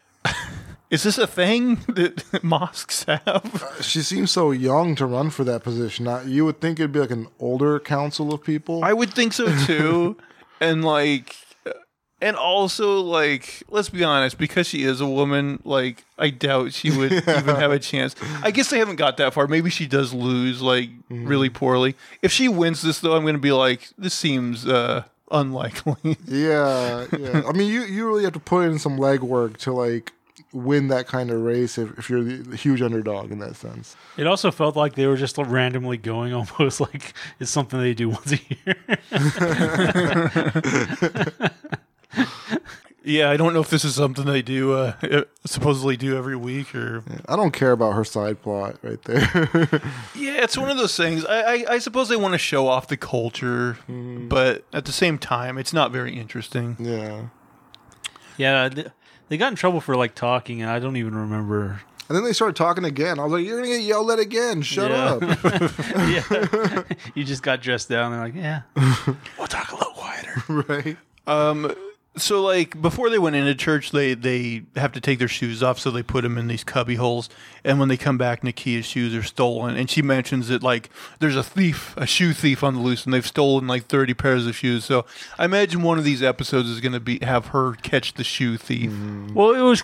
is this a thing that mosques have? She seems so young to run for that position. You would think it'd be an older council of people. I would think so too. And and also, let's be honest, because she is a woman, I doubt she would even have a chance. I guess they haven't got that far. Maybe she does lose, really poorly. If she wins this, though, I'm going to be this seems unlikely. Yeah. I mean, you really have to put in some legwork to, win that kind of race if you're the huge underdog in that sense. It also felt like they were just randomly going, almost like it's something they do once a year. Yeah, I don't know if this is something they do, supposedly do every week, or... Yeah, I don't care about her side plot right there. Yeah, it's one of those things. I suppose they want to show off the culture, but at the same time, it's not very interesting. Yeah. Yeah, they got in trouble for, talking, and I don't even remember... And then they started talking again. I was you're going to get yelled at again. Shut up. Yeah. You just got dressed down. They're yeah. We'll talk a little wider. Right. So, like, before they went into church, they have to take their shoes off, so they put them in these cubby holes. And when they come back, Nakia's shoes are stolen. And she mentions that, like, there's a thief, a shoe thief on the loose, and they've stolen, like, 30 pairs of shoes. So I imagine one of these episodes is going to be have her catch the shoe thief. Mm. Well, it was...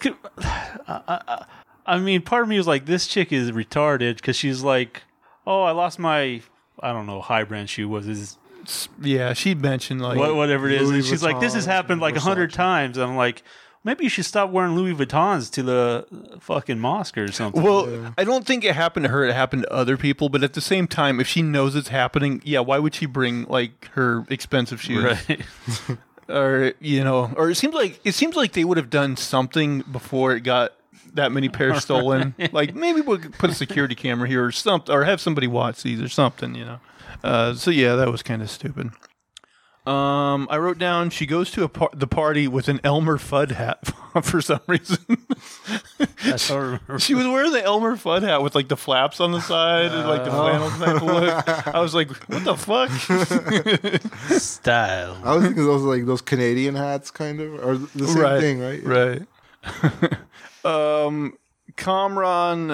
I mean, part of me was like, this chick is retarded, because she's like, oh, I lost my, I don't know, high brand shoe was his... Yeah, she mentioned like whatever it is. And she's like, this has happened like 100 times. And I'm like, maybe you should stop wearing Louis Vuittons to the fucking mosque or something. Well, yeah. I don't think it happened to her. It happened to other people. But at the same time, if she knows it's happening, yeah, why would she bring like her expensive shoes? Right. Or, you know, or it seems like they would have done something before it got that many pairs stolen. Like maybe we'll put a security camera here or something, or have somebody watch these or something, you know. So yeah, that was kind of stupid. I wrote down she goes to the party with an Elmer Fudd hat for some reason. She was wearing the Elmer Fudd hat with like the flaps on the side and like the flannel type of look. I was like, what the fuck? Style. I was thinking those like those Canadian hats kind of are the same thing, right? Right. Kamran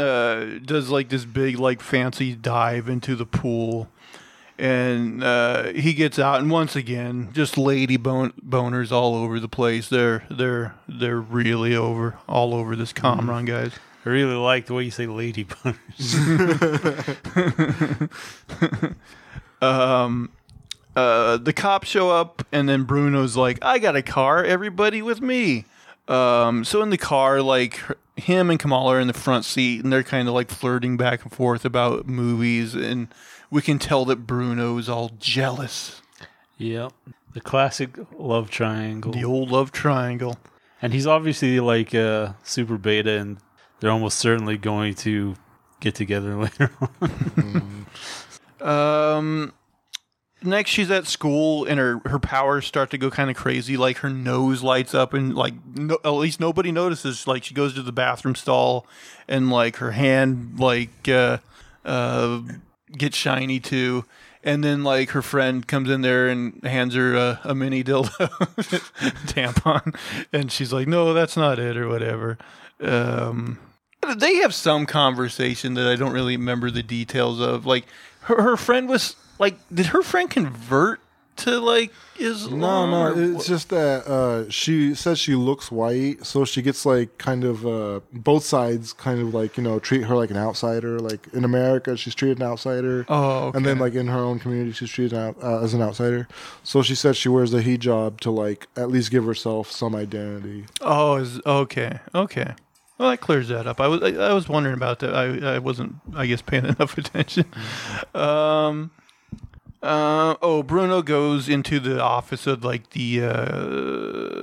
does like this big like fancy dive into the pool, and he gets out, and once again just lady boners all over the place. They're really over all over this Kamran guys. I really like the way you say lady boners. The cops show up, and then Bruno's like, I got a car, everybody with me. So in the car, like him and Kamala are in the front seat, and they're kind of like flirting back and forth about movies, and we can tell that Bruno is all jealous. Yep. The classic love triangle. The old love triangle. And he's obviously like super beta, and they're almost certainly going to get together later on. Next, she's at school, and her powers start to go kind of crazy. Like, her nose lights up, and, like, at least nobody notices. Like, she goes to the bathroom stall, and, like, her hand, like, gets shiny, too. And then, like, her friend comes in there and hands her a mini dildo tampon. And she's like, no, that's not it, or whatever. They have some conversation that I don't really remember the details of. Like, her friend was... Like, did her friend convert to, like, Islam? No, it's just that she says she looks white, so she gets, like, kind of both sides kind of, like, you know, treat her like an outsider. Like, in America, she's treated an outsider. Oh, okay. And then, like, in her own community, she's treated as an outsider. So she says she wears a hijab to, like, at least give herself some identity. Oh, okay. Okay. Well, that clears that up. I was wondering about that. I wasn't, I guess, paying enough attention. Bruno goes into the office of like the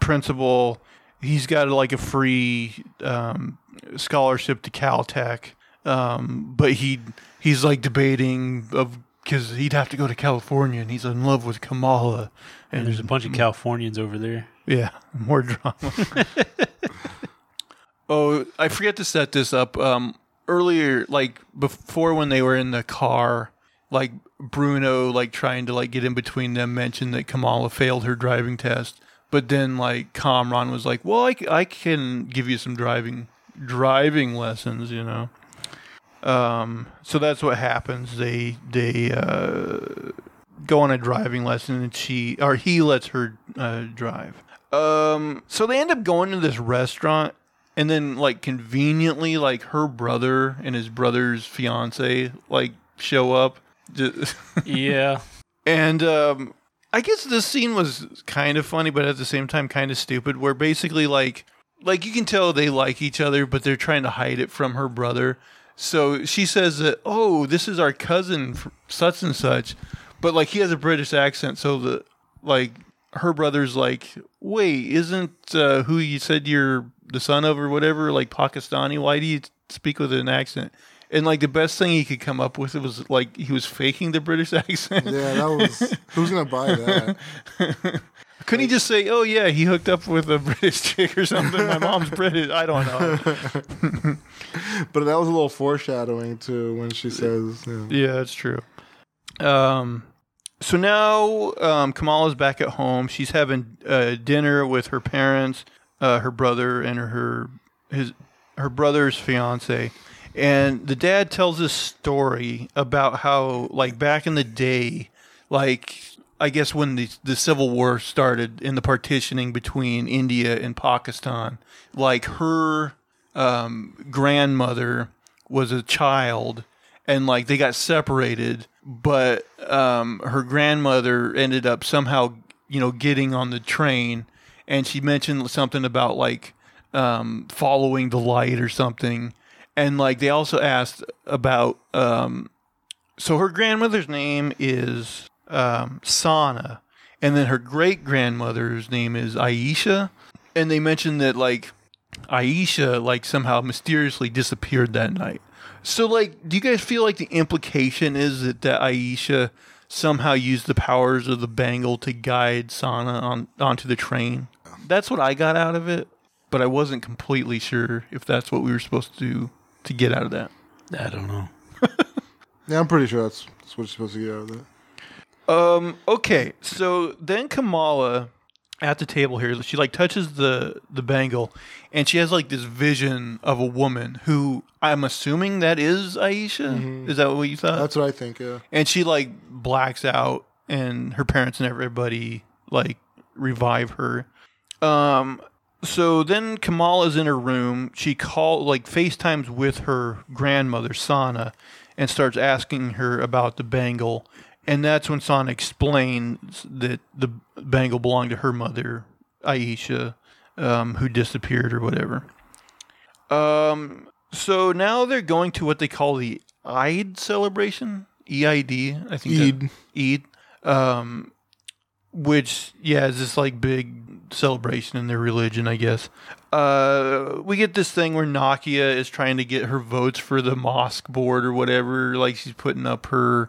principal. He's got like a free scholarship to Caltech, but he's like debating of because he'd have to go to California, and he's in love with Kamala. And there's a bunch of Californians over there. Yeah, more drama. Oh, I forget to set this up. Earlier, like before when they were in the car, like. Bruno, like, trying to, like, get in between them, mentioned that Kamala failed her driving test. But then, like, Kamran was like, well, I can give you some driving lessons, you know. So that's what happens. They go on a driving lesson, and he lets her drive. So they end up going to this restaurant, and then, like, conveniently, like, her brother and his brother's fiance, like, show up. Yeah. And I guess this scene was kind of funny, but at the same time kind of stupid, where basically like you can tell they like each other, but they're trying to hide it from her brother. So she says that, oh, this is our cousin such and such, but like he has a British accent. So the like her brother's like, wait, isn't who you said you're the son of or whatever like Pakistani? Why do you speak with an accent? And, like, the best thing he could come up with was, like, he was faking the British accent. Yeah, that was... Who's going to buy that? Couldn't he just say, oh, yeah, he hooked up with a British chick or something? My mom's British. I don't know. But that was a little foreshadowing, too, when she says... Yeah, that's true. So now Kamala's back at home. She's having dinner with her parents, her brother, and her brother's fiance. And the dad tells this story about how, like, back in the day, like, I guess when the Civil War started and the partitioning between India and Pakistan, like, her grandmother was a child and, like, they got separated, but her grandmother ended up somehow, you know, getting on the train, and she mentioned something about, like, following the light or something. And, like, they also asked about, so her grandmother's name is Sana, and then her great-grandmother's name is Aisha, and they mentioned that, like, Aisha, like, somehow mysteriously disappeared that night. So, like, do you guys feel like the implication is that Aisha somehow used the powers of the bangle to guide Sana onto the train? That's what I got out of it, but I wasn't completely sure if that's what we were supposed to do to get out of that. I don't know. Yeah, I'm pretty sure that's what you're supposed to get out of that. Okay, so then Kamala at the table here, she, like, touches the bangle, and she has, like, this vision of a woman who I'm assuming that is Aisha. Mm-hmm. Is that what you thought? That's what I think, yeah. And she, like, blacks out, and her parents and everybody, like, revive her. So then Kamala's in her room. She FaceTimes with her grandmother, Sana, and starts asking her about the bangle. And that's when Sana explains that the bangle belonged to her mother, Aisha, who disappeared or whatever. So now they're going to what they call the Eid celebration. E-I-D, I think. Eid. Which, yeah, is this, like, big celebration in their religion, I guess. We get this thing where Nakia is trying to get her votes for the mosque board or whatever. Like, she's putting up her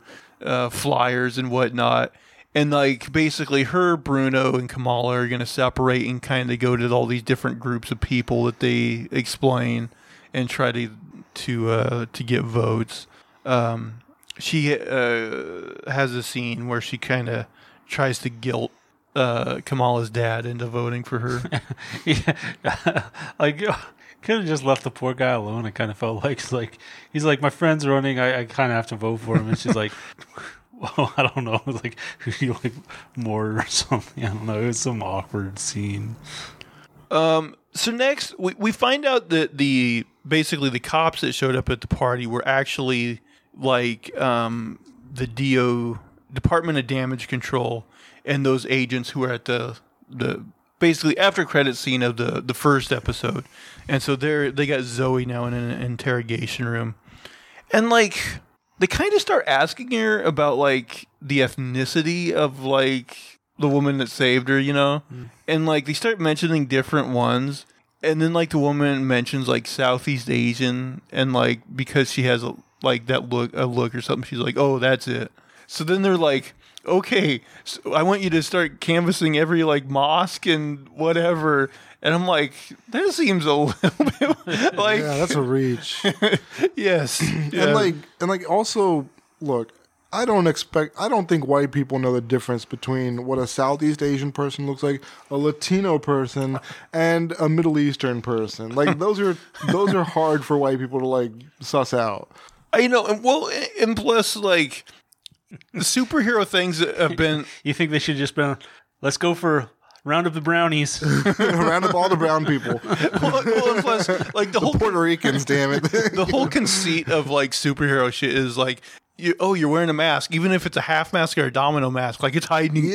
flyers and whatnot. And, like, basically her, Bruno, and Kamala are going to separate and kind of go to all these different groups of people that they explain and try to get votes. She has a scene where she kind of tries to guilt Kamala's dad into voting for her. Yeah. Like, could have just left the poor guy alone. It kind of felt like he's like, my friend's running, I kind of have to vote for him. And she's like, well, I don't know. It's like, you like more or something. I don't know. It was some awkward scene. So next we find out that the cops that showed up at the party were actually, like, the Department of Damage Control, and those agents who are at the basically after credit scene of the first episode. And so they got Zoe now in an interrogation room, and, like, they kind of start asking her about, like, the ethnicity of, like, the woman that saved her, you know? Mm. And, like, they start mentioning different ones, and then, like, the woman mentions, like, Southeast Asian, and, like, because she has a look or something, she's like, oh, that's it. So then they're like, okay, so I want you to start canvassing every, like, mosque and whatever. And I'm like, that seems a little bit like... Yeah, that's a reach. Yes. Yeah. And also, look, I don't think white people know the difference between what a Southeast Asian person looks like, a Latino person, and a Middle Eastern person. Like, those are hard for white people to, like, suss out. I know. And plus, like... Superhero things have been... You think they should just been, let's go for round up the brownies. Round up all the brown people. Well, plus, like, the whole... Puerto Ricans, damn it. The whole conceit of, like, superhero shit is, like, you're wearing a mask, even if it's a half mask or a domino mask. Like, it's hiding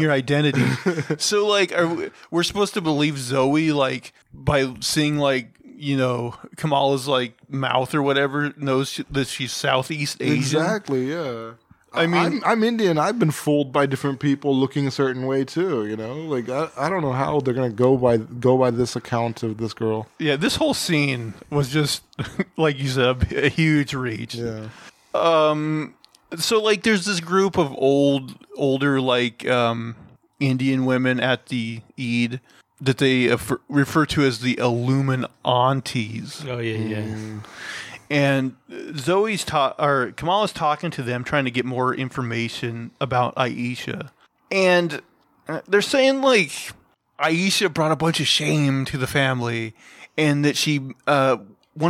your identity. So, like, we're supposed to believe Zoe, like, by seeing, like, you know, Kamala's, like, mouth or whatever, knows that she's Southeast Asian. Exactly, yeah. I mean, I'm Indian. I've been fooled by different people looking a certain way too. You know, like I don't know how they're gonna go by this account of this girl. Yeah, this whole scene was just, like you said, a huge reach. Yeah. So, like, there's this group of older like Indian women at the Eid that they refer to as the Illuminantes. Oh yeah, yeah. Mm. And Zoe's Kamala's talking to them, trying to get more information about Aisha. And they're saying, like, Aisha brought a bunch of shame to the family, and that she, one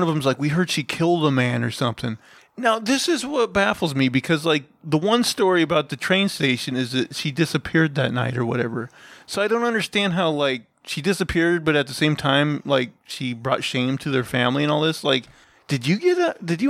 of them's like, we heard she killed a man or something. Now, this is what baffles me, because, like, the one story about the train station is that she disappeared that night or whatever. So I don't understand how, like, she disappeared, but at the same time, like, she brought shame to their family and all this. Like, did you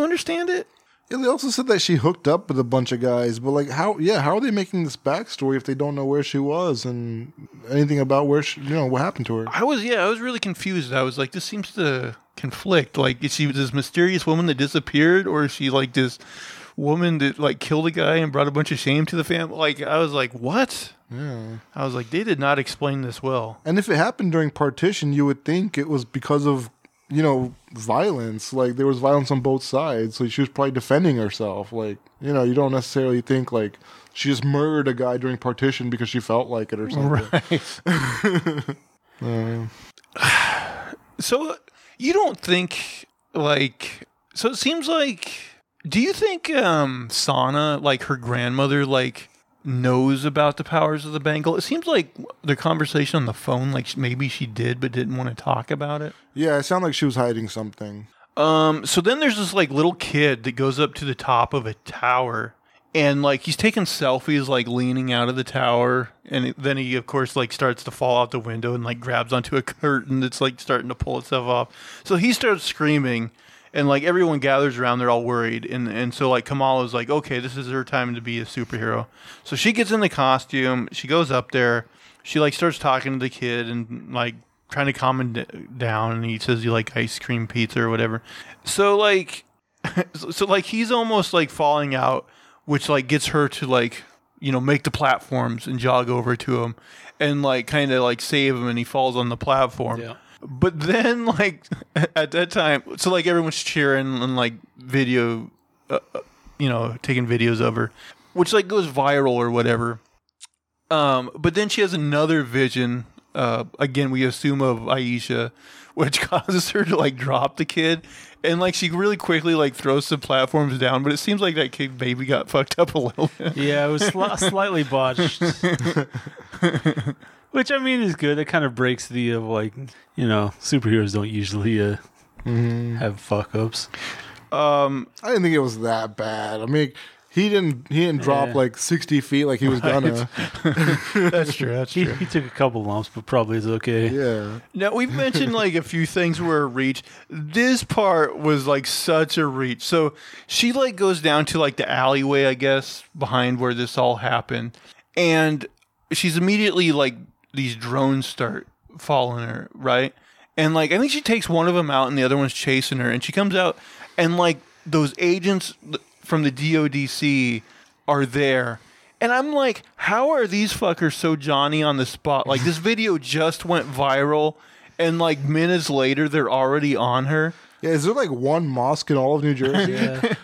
understand it? Yeah, they also said that she hooked up with a bunch of guys, but, like, how are they making this backstory if they don't know where she was and anything about where she, you know, what happened to her? I was really confused. I was like, this seems to conflict. Like, is she this mysterious woman that disappeared, or is she, like, this woman that, like, killed a guy and brought a bunch of shame to the family? Like, I was like, what? Yeah. I was like, they did not explain this well. And if it happened during partition, you would think it was because of, you know, violence. Like, there was violence on both sides, so she was probably defending herself. Like, you know, you don't necessarily think, like, she just murdered a guy during partition because she felt like it or something. Right. So, you don't think, like... So, it seems like... Do you think Sana, like, her grandmother, like, knows about the powers of the bangle? It seems like the conversation on the phone, like, maybe she did but didn't want to talk about it. Yeah, it sounded like she was hiding something. So then there's this, like, little kid that goes up to the top of a tower, and, like, he's taking selfies, like, leaning out of the tower, and then he, of course, like, starts to fall out the window and, like, grabs onto a curtain that's, like, starting to pull itself off. So he starts screaming, and, like, everyone gathers around, they're all worried. And so, like, Kamala's like, okay, this is her time to be a superhero. So she gets in the costume, she goes up there, she, like, starts talking to the kid and, like, trying to calm him down, and he says he, like, ice cream pizza or whatever. So, like, he's almost, like, falling out, which, like, gets her to, like, you know, make the platforms and jog over to him and, like, kind of, like, save him, and he falls on the platform. Yeah. But then, like, at that time, so, like, everyone's cheering and, like, video, you know, taking videos of her, which, like, goes viral or whatever. But then she has another vision, again, we assume of Aisha, which causes her to, like, drop the kid. And, like, she really quickly, like, throws some platforms down, but it seems like that kid baby got fucked up a little bit. Yeah, it was slightly botched. Which, I mean, is good. It kind of breaks the, like, you know, superheroes don't usually have fuck-ups. I didn't think it was that bad. I mean, he didn't drop, like, 60 feet like he was gonna. That's true. He took a couple lumps, but probably is okay. Yeah. Now, we've mentioned, like, a few things were a reach. This part was, like, such a reach. So she, like, goes down to, like, the alleyway, I guess, behind where this all happened. And she's immediately, like... these drones start following her, right? And, like, I think she takes one of them out and the other one's chasing her, and she comes out, and, like, those agents from the DODC are there. And I'm like, how are these fuckers so Johnny on the spot? Like, this video just went viral, and, like, minutes later, they're already on her. Yeah, is there, like, one mosque in all of New Jersey? Yeah,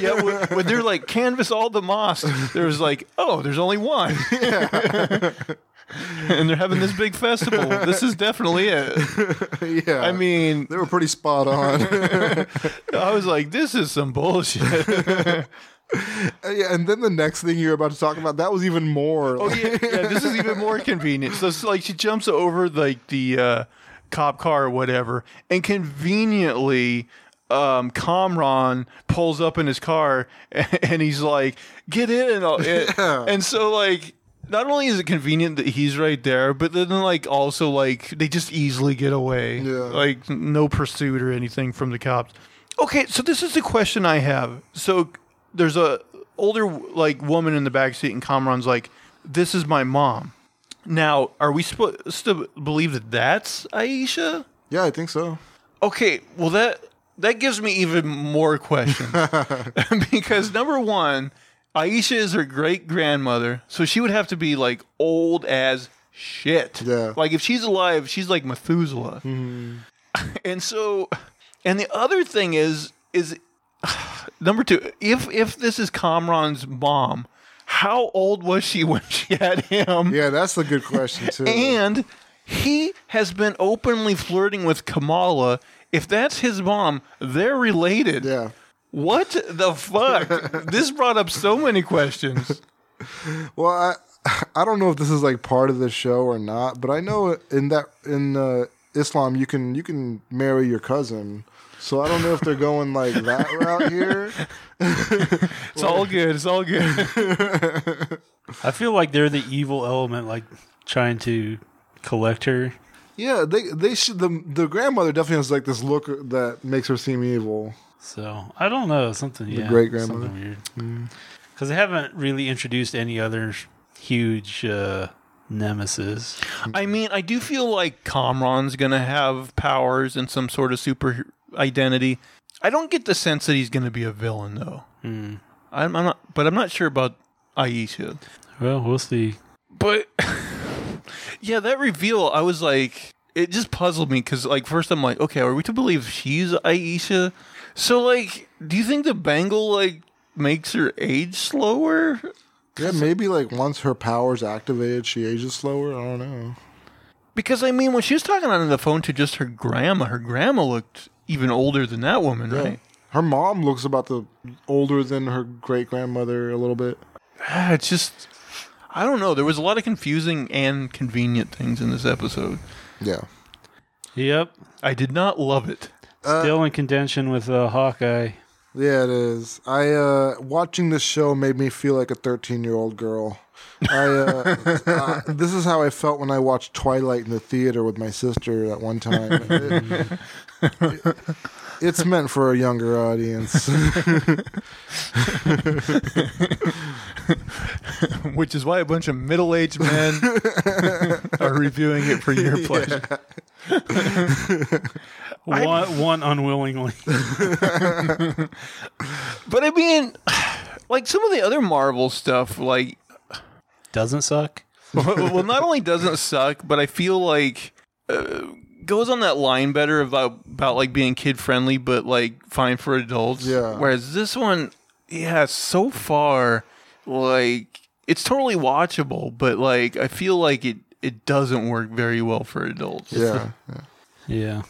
yeah, when they're, like, canvass all the mosques, there was, like, oh, there's only one. Yeah. And they're having this big festival. This is definitely it. Yeah. I mean... they were pretty spot on. I was like, this is some bullshit. Yeah, and then the next thing you're about to talk about, that was even more. Oh, yeah, yeah, this is even more convenient. So, it's like, she jumps over, like, the cop car or whatever, and conveniently... Kamran pulls up in his car, and he's like, get in. Yeah. And so, like... not only is it convenient that he's right there, but then, like, also, like, they just easily get away. Yeah. Like, no pursuit or anything from the cops. Okay, so this is the question I have. So there's a older, like, woman in the backseat, and Kamran's like, this is my mom. Now, are we supposed to believe that that's Aisha? Yeah, I think so. Okay, well, that gives me even more questions. Because, number one... Aisha is her great-grandmother, so she would have to be, like, old as shit. Yeah. Like, if she's alive, she's like Methuselah. Mm-hmm. And so, and the other thing is number two, if this is Kamran's mom, how old was she when she had him? Yeah, that's a good question, too. And he has been openly flirting with Kamala If that's his mom, they're related. Yeah. What the fuck? This brought up so many questions. Well, I don't know if this is like part of the show or not, but I know in Islam you can marry your cousin. So I don't know if they're going like that route here. It's all good. It's all good. I feel like they're the evil element, like trying to collect her. Yeah, they should. The grandmother definitely has like this look that makes her seem evil. So I don't know, something. The great grandmother, something weird. Because they haven't really introduced any other huge nemesis. I mean, I do feel like Kamran's going to have powers and some sort of super identity. I don't get the sense that he's going to be a villain, though. Mm. I'm not sure about Aisha. Well, we'll see. But yeah, that reveal, I was like, it just puzzled me because, like, first I'm like, okay, are we to believe she's Aisha? So, like, do you think the bangle, like, makes her age slower? Yeah, maybe like once her power's activated, she ages slower. I don't know. Because I mean, when she was talking on the phone to just her grandma looked even older than that woman, yeah. Right? Her mom looks about the older than her great grandmother a little bit. It's just, I don't know. There was a lot of confusing and convenient things in this episode. Yeah. Yep. I did not love it. Still in contention with Hawkeye. Yeah, it is. I watching this show made me feel like a 13-year-old girl. This is how I felt when I watched Twilight in the theater with my sister at one time. It's meant for a younger audience. Which is why a bunch of middle-aged men are reviewing it for your pleasure. Yeah. One unwillingly. But I mean, like some of the other Marvel stuff, like... Doesn't suck? Well, not only doesn't suck, but I feel like... goes on that line better about like being kid-friendly, but like fine for adults. Yeah. Whereas this one, yeah, so far, like... It's totally watchable, but like I feel like it doesn't work very well for adults. Yeah. Yeah. Yeah.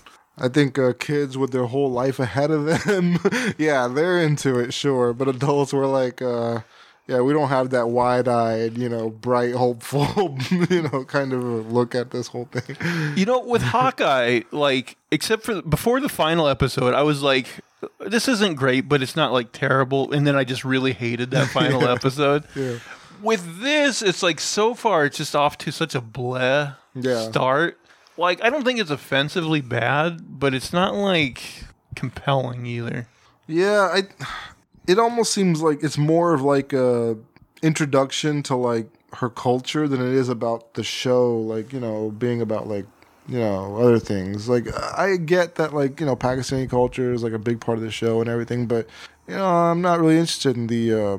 I think kids with their whole life ahead of them, yeah, they're into it, sure. But adults were like, yeah, we don't have that wide-eyed, you know, bright, hopeful, you know, kind of look at this whole thing. You know, with Hawkeye, like, except for before the final episode, I was like, this isn't great, but it's not, like, terrible. And then I just really hated that final episode. Yeah. With this, it's like, so far, it's just off to such a bleh start. Like, I don't think it's offensively bad, but it's not, like, compelling either. Yeah, it almost seems like it's more of, like, a introduction to, like, her culture than it is about the show, like, you know, being about, like, you know, other things. Like, I get that, like, you know, Pakistani culture is, like, a big part of the show and everything, but, you know, I'm not really interested in the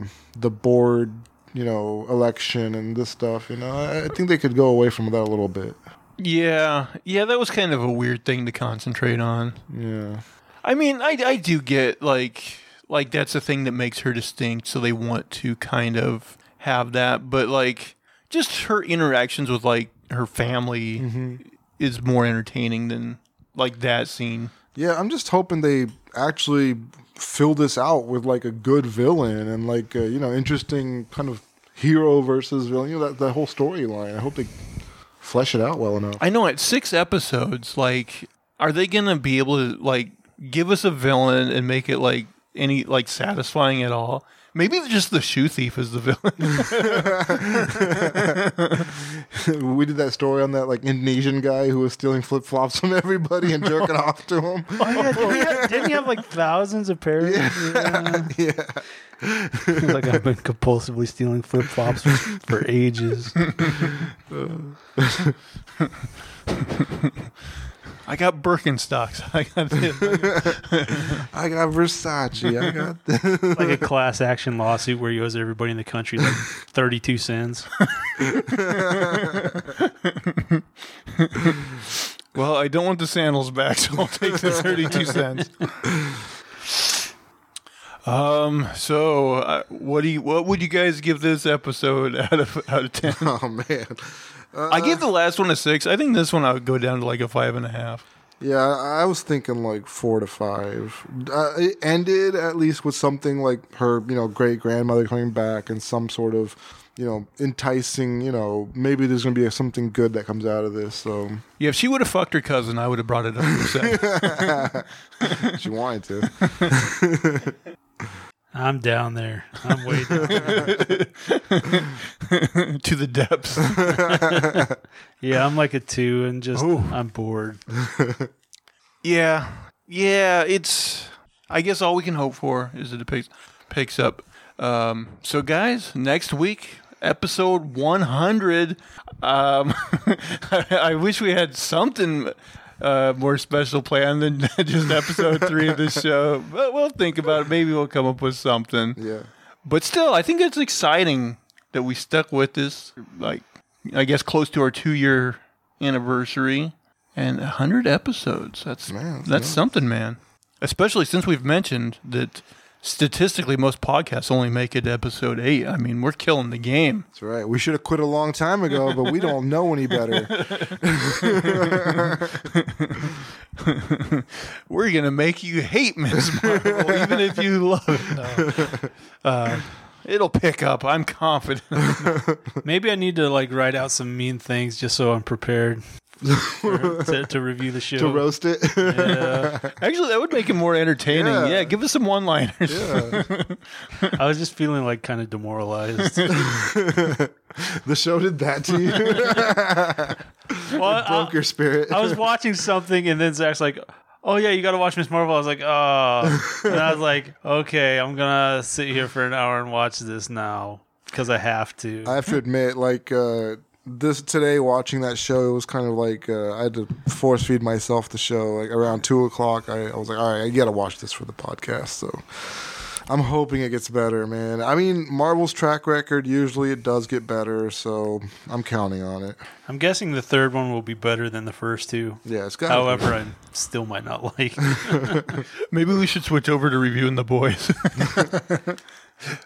board, you know, election and this stuff, you know. I think they could go away from that a little bit. Yeah, that was kind of a weird thing to concentrate on. Yeah. I mean, I do get, like that's a thing that makes her distinct, so they want to kind of have that, but, like, just her interactions with, like, her family is more entertaining than, like, that scene. Yeah, I'm just hoping they actually fill this out with, like, a good villain and, like, you know, interesting kind of hero versus villain, you know, that whole storyline. I hope they... flesh it out well enough. I know, at 6 episodes, like, are they going to be able to, like, give us a villain and make it, like, any, like, satisfying at all? Maybe just the shoe thief is the villain. We did that story on that, like, Indonesian guy who was stealing flip-flops from everybody and jerking off to him. Oh, yeah, didn't he have, like, thousands of pairs? Yeah. It's like I've been compulsively stealing flip-flops for ages. I got Birkenstocks. I got this. I got Versace. I got this. Like a class action lawsuit where you owes everybody in the country like 32 cents. Well, I don't want the sandals back, so I'll take the 32 cents. So, what would you guys give this episode out of 10? Oh man, I gave the last one a 6. I think this one I would go down to like a 5.5. Yeah, I was thinking like 4 to 5. It ended at least with something like her, you know, great grandmother coming back and some sort of, you know, enticing, you know, maybe there's going to be something good that comes out of this. So yeah, if she would have fucked her cousin, I would have brought it up to her. She wanted to. I'm down there. I'm way down there. To the depths. Yeah, I'm like a 2 and just, ooh. I'm bored. Yeah. Yeah, it's, I guess all we can hope for is that it picks up. So guys, next week, episode 100. I wish we had something more special plan than just episode 3 of this show. But we'll think about it. Maybe we'll come up with something. Yeah. But still, I think it's exciting that we stuck with this, like, I guess close to our 2-year anniversary. And 100 episodes. That's something, man. Especially since we've mentioned that statistically most podcasts only make it to episode 8. I mean, we're killing the game. That's right. We should have quit a long time ago, but we don't know any better. We're gonna make you hate Ms. Marvel even if you love it. No. It'll pick up, I'm confident. Maybe I need to like write out some mean things just so I'm prepared. To review the show. To roast it. Yeah. Actually, that would make it more entertaining. Yeah give us some one-liners. Yeah. I was just feeling like kind of demoralized. The show did that to you? Well, it broke your spirit. I was watching something and then Zach's like, oh yeah, you gotta watch Ms. Marvel. I was like, oh. And I was like, okay, I'm gonna sit here for an hour and watch this now because I have to. I have to admit, like, today watching that show, it was kind of like I had to force feed myself the show. Like around 2:00, I was like, all right, I gotta watch this for the podcast. So I'm hoping it gets better, man. I mean, Marvel's track record, usually it does get better, so I'm counting on it. I'm guessing the third one will be better than the first two. Yeah, it's gotta however be. I still might not like. Maybe we should switch over to reviewing The Boys.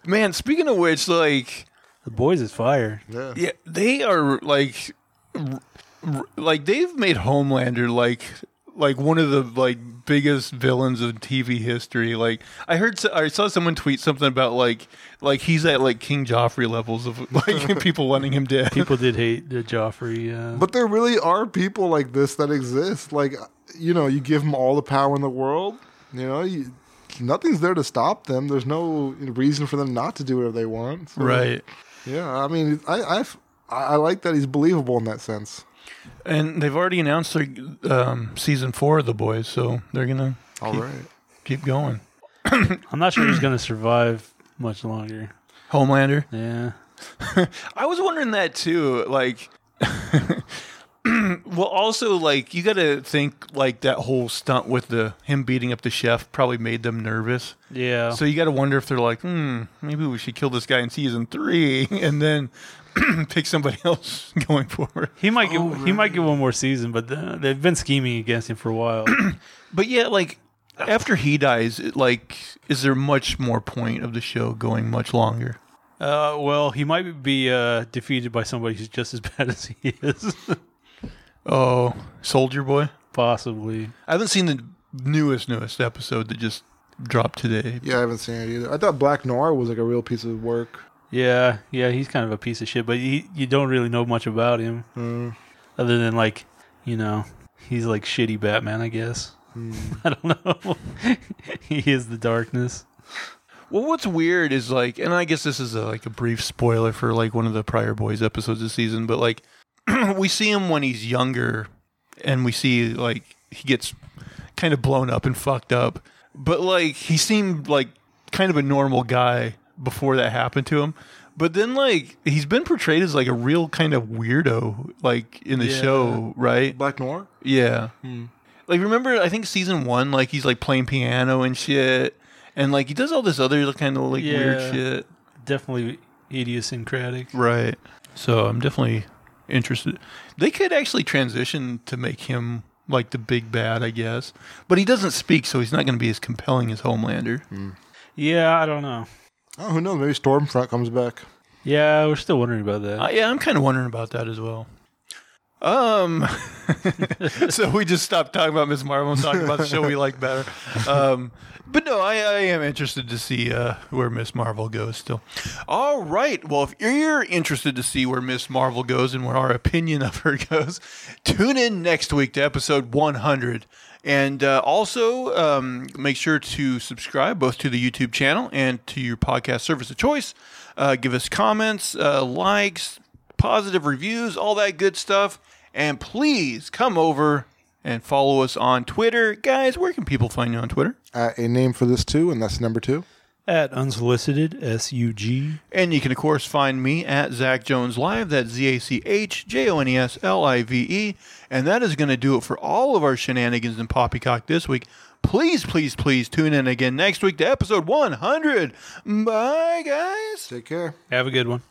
Man, speaking of which, like, The Boys is fire. Yeah, they are like they've made Homelander like one of the like biggest villains of TV history. Like I saw someone tweet something about like he's at like King Joffrey levels of like people wanting him dead. People did hate the Joffrey, but there really are people like this that exist. Like, you know, you give them all the power in the world. You know, nothing's there to stop them. There's no reason for them not to do whatever they want. So, right. Yeah, I mean, I like that he's believable in that sense. And they've already announced their season 4 of The Boys, so they're gonna keep going. I'm not sure he's gonna survive much longer. Homelander? Yeah. I was wondering that too. Like, well, also like you gotta think like that whole stunt with him beating up the chef probably made them nervous. Yeah. So you gotta wonder if they're like, maybe we should kill this guy in season 3 and then pick somebody else going forward. He might get one more season, but they've been scheming against him for a while. But yeah, like after he dies, like is there much more point of the show going much longer? Well, he might be defeated by somebody who's just as bad as he is. Oh, Soldier Boy? Possibly. I haven't seen the newest episode that just dropped today. Yeah, I haven't seen it either. I thought Black Noir was like a real piece of work. Yeah, he's kind of a piece of shit, but you don't really know much about him. Other than like, you know, he's like shitty Batman, I guess. I don't know. He is the darkness. Well, what's weird is like, and I guess this is like a brief spoiler for like one of the prior Boys episodes this season, but like, we see him when he's younger, and we see, like, he gets kind of blown up and fucked up. But, like, he seemed like kind of a normal guy before that happened to him. But then, like, he's been portrayed as, like, a real kind of weirdo, like, in the show, right? Black Noir? Yeah. Like, remember, I think season 1, like, he's, like, playing piano and shit. And, like, he does all this other kind of, like, weird shit. Definitely idiosyncratic. Right. So, I'm definitely interested. They could actually transition to make him like the big bad, I guess, but he doesn't speak, so he's not going to be as compelling as Homelander. Yeah, I don't know. Oh, who knows? Maybe Stormfront comes back. Yeah, we're still wondering about that. Yeah, I'm kind of wondering about that as well. So we just stopped talking about Ms. Marvel and talking about the show we like better. But no, I am interested to see where Ms. Marvel goes still. All right. Well, if you're interested to see where Ms. Marvel goes and where our opinion of her goes, tune in next week to episode 100. And also make sure to subscribe both to the YouTube channel and to your podcast service of choice. Give us comments, likes, positive reviews, all that good stuff. And please come over and follow us on Twitter. Guys, where can people find you on Twitter? A name for this too, and that's number 2. At Unsolicited, S-U-G. And you can, of course, find me at Zach Jones Live. That's ZachJonesLive. And that is going to do it for all of our shenanigans and poppycock this week. Please, please, please tune in again next week to episode 100. Bye, guys. Take care. Have a good one.